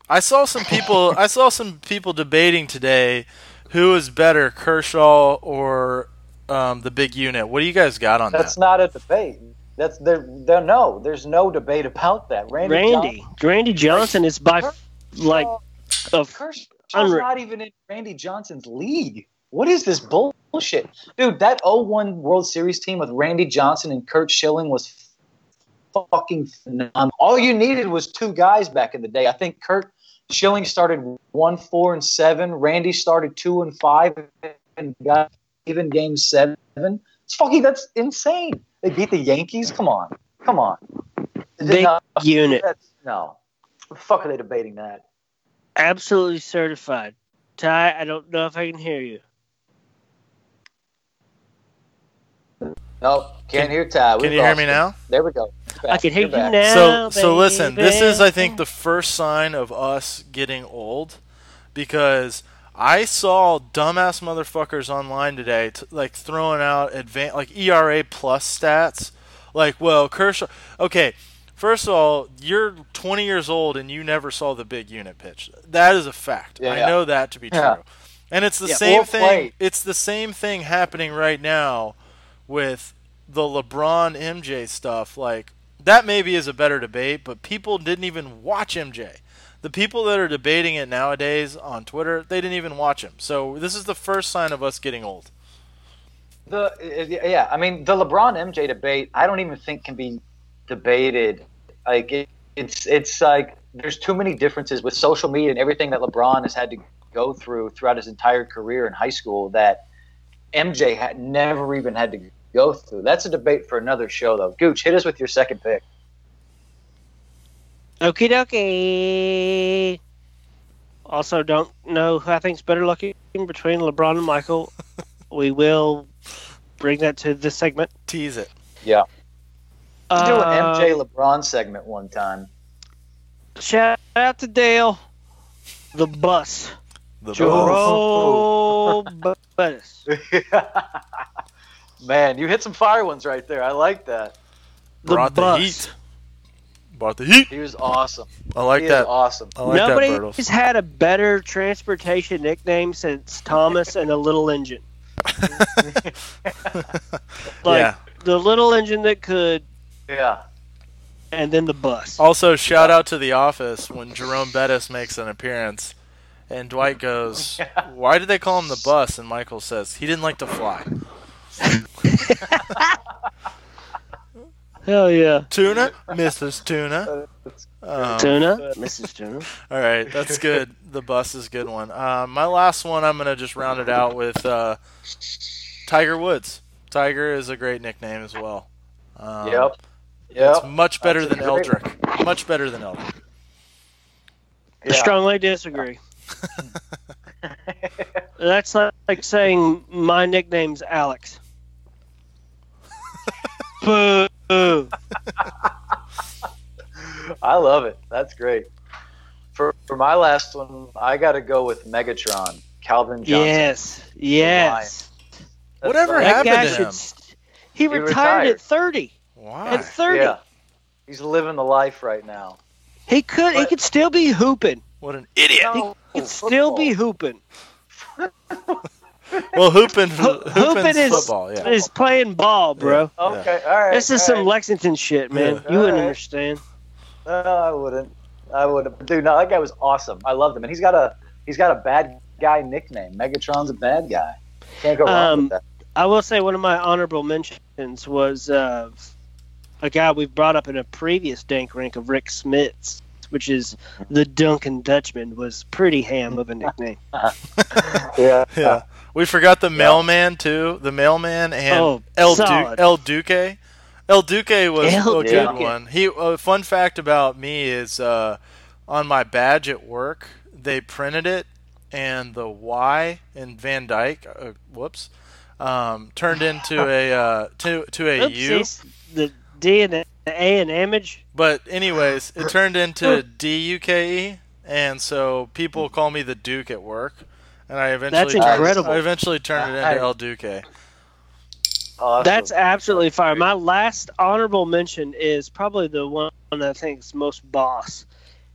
I saw some people. I saw some people debating today, who is better, Kershaw or um, the big unit? What do you guys got on That's that? That's not a debate. That's there. No, there's no debate about that. Randy, Randy Johnson, Randy Johnson is by Kershaw, like a Kershaw's unre- not even in Randy Johnson's league. What is this bullshit, dude? That oh one World Series team with Randy Johnson and Curt Schilling was fucking phenomenal. All you needed was two guys back in the day. I think Curt Schilling started one, four, and seven. Randy started two and five and got even game seven. It's fucking that's insane. They beat the Yankees? Come on. Come on. Big not, unit. No. What the fuck are they debating that? Absolutely certified. Ty, I don't know if I can hear you. Nope. Can't can, hear Ty. We can you hear me it. now? There we go. I can hear You're you back. now, So, baby. So listen, this is, I think, the first sign of us getting old because I saw dumbass motherfuckers online today, t- like throwing out advanced, like E R A plus stats. Like, well, Kershaw. Okay, first of all, you're twenty years old and you never saw the big unit pitch. That is a fact. Yeah, I yeah. know that to be true. Yeah. And it's the yeah, same thing. Play. It's the same thing happening right now with the LeBron M J stuff. Like that maybe is a better debate, but people didn't even watch M J. The people that are debating it nowadays on Twitter, they didn't even watch him. So this is the first sign of us getting old. The yeah, I mean the LeBron M J debate, I don't even think can be debated. Like it, it's it's like there's too many differences with social media and everything that LeBron has had to go through throughout his entire career in high school that M J had never even had to go through. That's a debate for another show, though. Gooch, hit us with your second pick. Okie dokie. Also, don't know who I think's better looking between LeBron and Michael. We will bring that to this segment. Tease it. Yeah. Uh, do an M J LeBron segment one time. Shout out to Dale. The bus. The Jerome bus. Bettis. Man, you hit some fire ones right there. I like that. The Brought bus. The heat. Brought the heat. He was awesome. I like he that. He was awesome. I like Nobody that, Nobody has had a better transportation nickname since Thomas and the Little Engine. like, yeah. The Little Engine that could. Yeah. And then the bus. Also, shout yeah. out to The Office when Jerome Bettis makes an appearance. And Dwight goes, yeah. why did they call him the bus? And Michael says, he didn't like to fly. Hell yeah. Tuna, Missus Tuna. Um, Tuna, Missus Tuna. All right, that's good. The bus is a good one. Uh, my last one, I'm going to just round it out with uh, Tiger Woods. Tiger is a great nickname as well. Um, yep. Yep. It's much better than Eldrick. Much better than Eldrick. Yeah. I strongly disagree. That's not like saying my nickname's Alex. Boo. I love it. That's great. For for my last one, I got to go with Megatron, Calvin Johnson. Yes. Yes. Whatever happened guy to him? St- he, he retired, retired at thirty. Wow. At thirty. Yeah. He's living the life right now. He could. But he could still be hooping. What an idiot! No, he could still be hooping. Well, hooping, hooping is football. Yeah, is playing ball, bro. Yeah. Okay, all right. This is some right. Lexington shit, man. Yeah. You all wouldn't right. understand. No, I wouldn't. I wouldn't. Dude, no, that guy was awesome. I loved him, and he's got a he's got a bad guy nickname. Megatron's a bad guy. Can't go wrong um, with that. I will say one of my honorable mentions was uh, a guy we've brought up in a previous Dank Rank of Rick Smith's, which is the Duncan Dutchman, was pretty ham of a nickname. yeah. yeah. We forgot the mailman, too. The mailman and oh, El, du- El Duque. El Duque was El a good Duque. one. He, uh, fun fact about me is uh, on my badge at work, they printed it, and the Y in Van Dyke, uh, whoops, um, turned into a uh, to, to a Oopsies. U. The D and the A and image. But anyways, it turned into D U K E, and so people call me the Duke at work, and I eventually that's incredible. I eventually turned it into I, El Duque. Awesome. That's absolutely fire. My last honorable mention is probably the one that I think is most boss,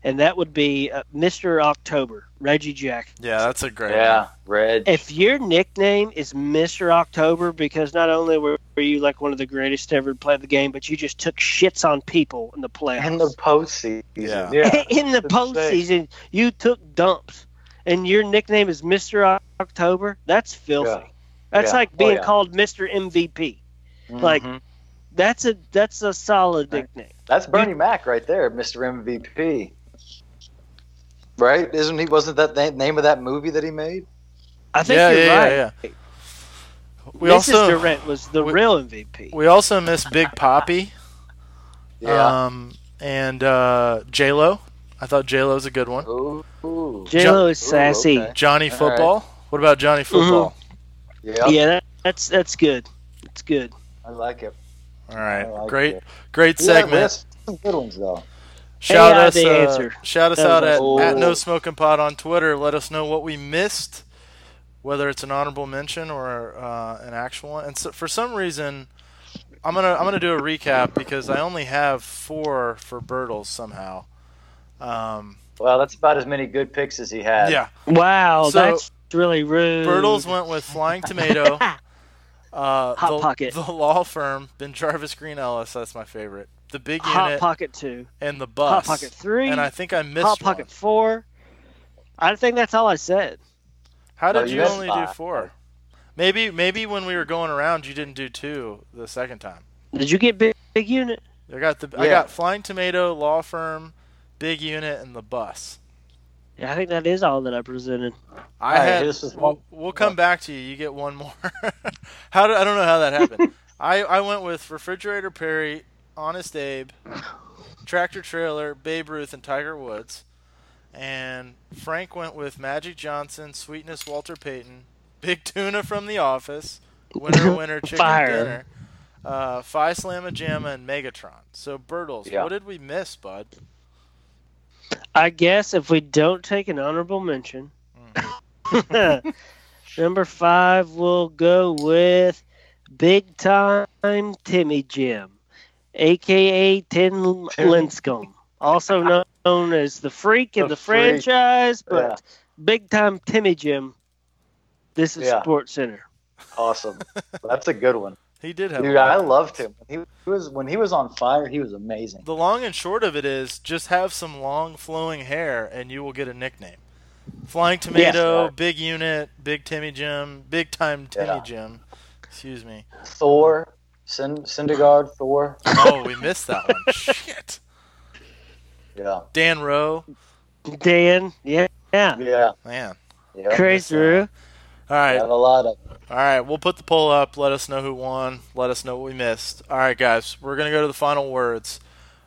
and that would be uh, Mister October, Reggie Jackson. Yeah, that's a great yeah, one. Reg. If your nickname is Mister October, because not only were you like one of the greatest to ever play the game, but you just took shits on people in the playoffs. In the postseason. Yeah. yeah. In the postseason, you took dumps, and your nickname is Mister October? That's filthy. Yeah. That's yeah. like being oh, yeah. called Mister M V P. Mm-hmm. Like, that's a that's a solid nickname. That's Bernie you, Mac right there, Mister M V P. Right? Isn't he? Wasn't that the name of that movie that he made? I think yeah, you're yeah, right. Yeah, yeah. We Missus also, Durant was the we, real M V P. We also miss Big Poppy. yeah. Um, and uh, J Lo. I thought J Lo's a good one. Ooh, ooh. J Lo is sassy. Ooh, okay. Johnny All Football. Right. What about Johnny Football? Mm-hmm. Yeah. Yeah. That, that's that's good. That's good. I like it. All right. Like great. It. Great segment. Yeah, that's some good ones though. Shout, hey, us, uh, shout us out at, at No Smoking Pot on Twitter. Let us know what we missed, whether it's an honorable mention or uh, an actual one. And so, for some reason, I'm gonna I'm gonna do a recap because I only have four for Bertles somehow. Um, well, that's about as many good picks as he had. Yeah. Wow, so, that's really rude. Bertles went with Flying Tomato, uh, Hot the, Pocket, The Law Firm, then Jarvis Green Ellis. That's my favorite. The Big Unit, Hot Pocket two, and The Bus, Hot Pocket three, and I think I missed Hot Pocket one. four. I think that's all I said. How did oh, you, you only five. do four? Maybe, maybe when we were going around, you didn't do two the second time. Did you get Big, big Unit? I got the yeah. I got Flying Tomato, Law Firm, Big Unit, and The Bus. Yeah, I think that is all that I presented. I all had. Right, this we'll, we'll come back to you. You get one more. How do, I don't know how that happened. I, I went with Refrigerator Perry, Honest Abe, Tractor Trailer, Babe Ruth, and Tiger Woods. And Frank went with Magic Johnson, Sweetness, Walter Payton, Big Tuna from The Office, Winner, Winner, Chicken Fire. Dinner, uh, Phi Slamma Jamma, and Megatron. So, Bertles, yeah. what did we miss, bud? I guess if we don't take an honorable mention, mm. number five, we'll go with Big Time Timmy Jim. a k a. Tim Lincecum, also known as the Freak in the, the franchise, freak. but yeah. big-time Timmy Jim. This is yeah. Sports Center. Awesome. That's a good one. He did have. Dude, I loved him. He was when he was on fire. He was amazing. The long and short of it is, just have some long flowing hair, and you will get a nickname. Flying Tomato, yes, Big Unit, Big Timmy Jim, Big Time Timmy yeah. Jim. Excuse me. Thor, Sin, Syndergaard, Thor. Oh, we missed that one. Shit. Yeah. Dan Rowe. Dan. Yeah. Yeah. Yeah. Man. Yeah. Chris Rowe. All right. I have a lot of. All right, we'll put the poll up. Let us know who won. Let us know what we missed. All right, guys, we're going to go to the final words.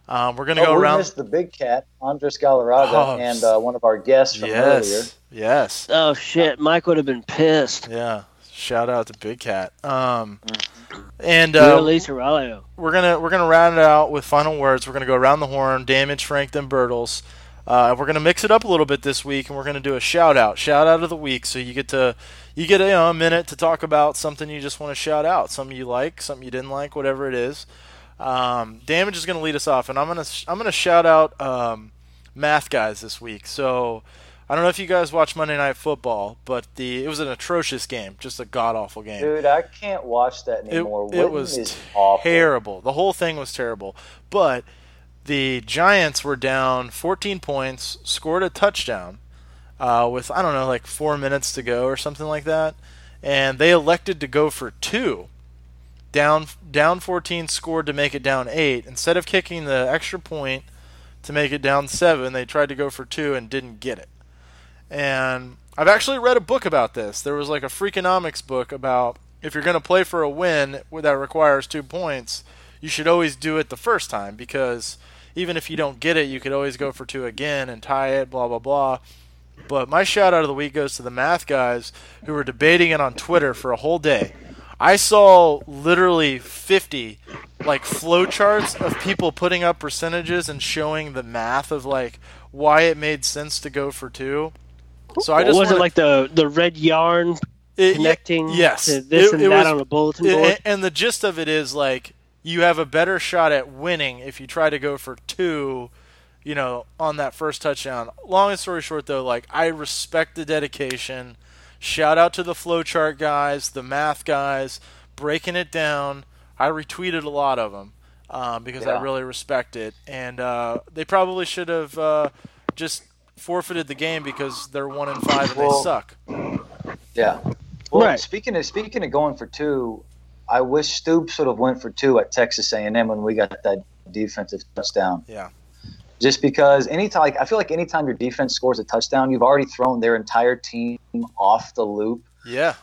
Um, we're going to oh, go we around. We missed the big cat, Andres Galarraga, oh, and uh, one of our guests from yes, earlier. Yes. Oh, shit. Mike would have been pissed. Yeah. Shout out to Big Cat. Um, and uh, we're going to we're gonna round it out with final words. We're going to go around the horn, Damage, Frank, then Bertles. Uh, we're going to mix it up a little bit this week, and we're going to do a shout-out, shout-out of the week. So you get to you get you know, a minute to talk about something you just want to shout out, something you like, something you didn't like, whatever it is. Um, Damage is going to lead us off, and I'm going to I'm going to shout out um, Math Guys this week. So I don't know if you guys watch Monday Night Football, but the it was an atrocious game, just a god-awful game. Dude, I can't watch that anymore. It, it was is terrible. Awful. The whole thing was terrible, but the Giants were down fourteen points, scored a touchdown uh, with, I don't know, like four minutes to go or something like that, and they elected to go for two. Down down fourteen, scored to make it down eight. Instead of kicking the extra point to make it down seven, they tried to go for two and didn't get it. And I've actually read a book about this. There was like a Freakonomics book about if you're going to play for a win that requires two points, you should always do it the first time, because even if you don't get it, you could always go for two again and tie it, blah, blah, blah. But my shout-out of the week goes to the Math Guys, who were debating it on Twitter for a whole day. I saw literally fifty, like, flowcharts of people putting up percentages and showing the math of, like, why it made sense to go for two. So I just was wanted... it like the, the red yarn it, connecting yes. to this it, and it that was, on a bulletin board? It, and the gist of it is, like, you have a better shot at winning if you try to go for two, you know, on that first touchdown. Long story short, though, like, I respect the dedication. Shout out to the flowchart guys, the math guys, breaking it down. I retweeted a lot of them um, because yeah. I really respect it. And uh, they probably should have uh, just forfeited the game because they're one and five and well, they suck. Yeah. Well, right. Speaking of speaking of going for two. I wish Stoops would have went for two at Texas A and M when we got that defensive touchdown. Yeah. Just because anytime, like, I feel like anytime your defense scores a touchdown, you've already thrown their entire team off the loop. Yeah.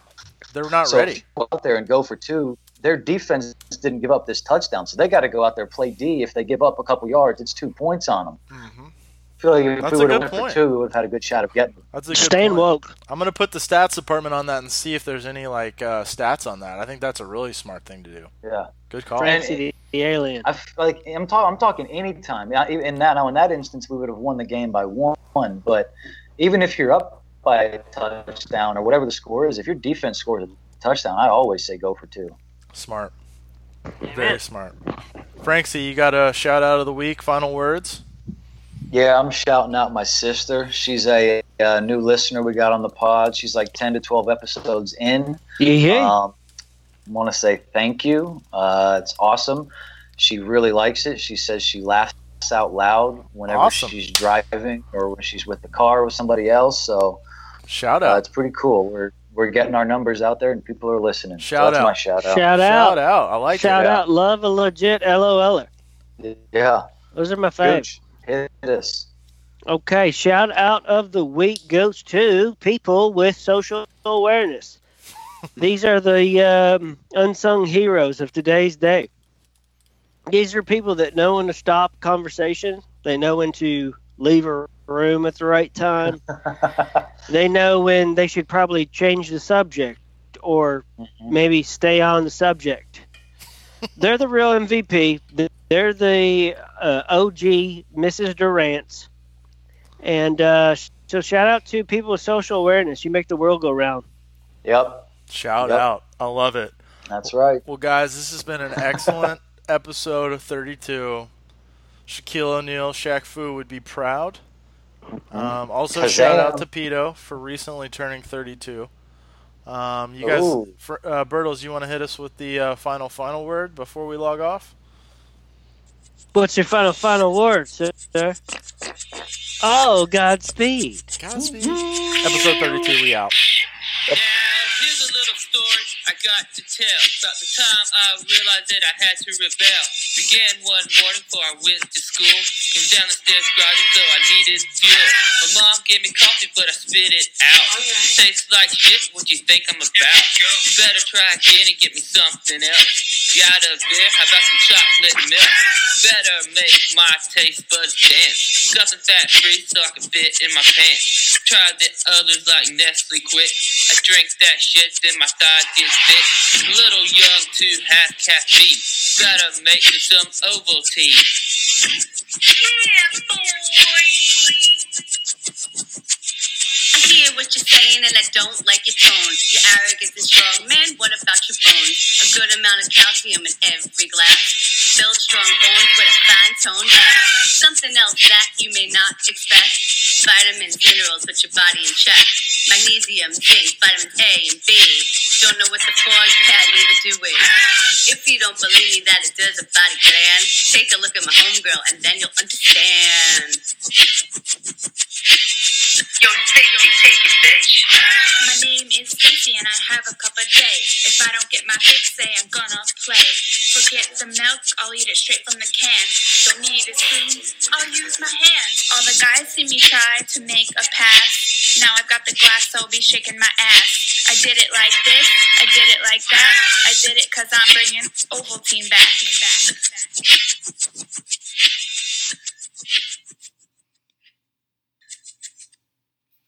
They're not so ready. If you go out there and go for two, their defense didn't give up this touchdown, so they got to go out there and play D. If they give up a couple yards, it's two points on them. Mm-hmm. I feel like if That's we would have went point. for two, we would have had a good shot of getting it. Staying point. woke. I'm going to put the stats department on that and see if there's any like uh, stats on that. I think that's a really smart thing to do. Yeah. Good call. Francie the alien. I feel like I'm, talk, I'm talking anytime. In that, now, in that instance, we would have won the game by one. But even if you're up by a touchdown or whatever the score is, if your defense scores a touchdown, I always say go for two. Smart. Very smart. Francie, you got a shout-out of the week, final words? Yeah, I'm shouting out my sister. She's a, a new listener we got on the pod. She's like ten to twelve episodes in. Yeah. Um, I want to say thank you. Uh, it's awesome. She really likes it. She says she laughs out loud whenever awesome. she's driving or when she's with the car with somebody else. So shout out. Uh, it's pretty cool. We're we're getting our numbers out there and people are listening. Shout so out. That's my shout out. Shout out. Shout out. I like shout it. Shout out. Love a legit LOLer. Yeah. Those are my faves. It is. Okay, shout out of the week goes to people with social awareness. These are the um, unsung heroes of today's day. These are people that know when to stop conversation. They know when to leave a room at the right time. They know when they should probably change the subject or mm-hmm. maybe stay on the subject. They're the real M V P. They're the uh, O G Missus Durant's. And uh, so shout out to people with social awareness. You make the world go round. Yep. Shout yep. out. I love it. That's right. Well, guys, this has been an excellent episode thirty-two, Shaquille O'Neal, Shaq Fu would be proud. Um, also, Kazam. Shout out to Pito for recently turning thirty-two. Um, you guys, for, uh, Bertles, you want to hit us with the uh, final, final word before we log off? What's your final, final word, sister? Oh, Godspeed. Godspeed. Mm-hmm. Episode thirty-two, we out. Yep. Here's a little story I got to tell. About the time I realized that I had to rebel. Began one morning before I went to school. Came down the stairs grinding, so I needed fuel. My mom gave me coffee, but I spit it out. It tastes like shit, what you think I'm about? You better try again and get me something else. You got a beer? How about some chocolate milk? Better make my taste buds dance. Something fat free so I can fit in my pants. Try the others like Nestle Quick. I drink that shit, then my thighs get thick. Little young to have caffeine. Gotta make me some Ovaltine. Yeah, boy. I hear what you're saying and I don't like your tone. Your arrogance is strong. Man, what about your bones? A good amount of calcium in every glass. Build strong bones with a fine-toned back. Something else that you may not expect. Vitamins, minerals, put your body in check. Magnesium, zinc, vitamins A and B. Don't know what the for, you had, neither do we. If you don't believe me that it does a body plan, take a look at my homegirl and then you'll understand. Yo, take me, take it, bitch. My name is Stacy and I have a cup a day. If I don't get my fix, say I'm gonna play. Forget the milk, I'll eat it straight from the can. Don't need a spoon, I'll use my hands. All the guys see me try to make a pass. Now I've got the glass, so I'll be shaking my ass. I did it like this, I did it like that. I did it cause I'm bringing Ovaltine back. Back.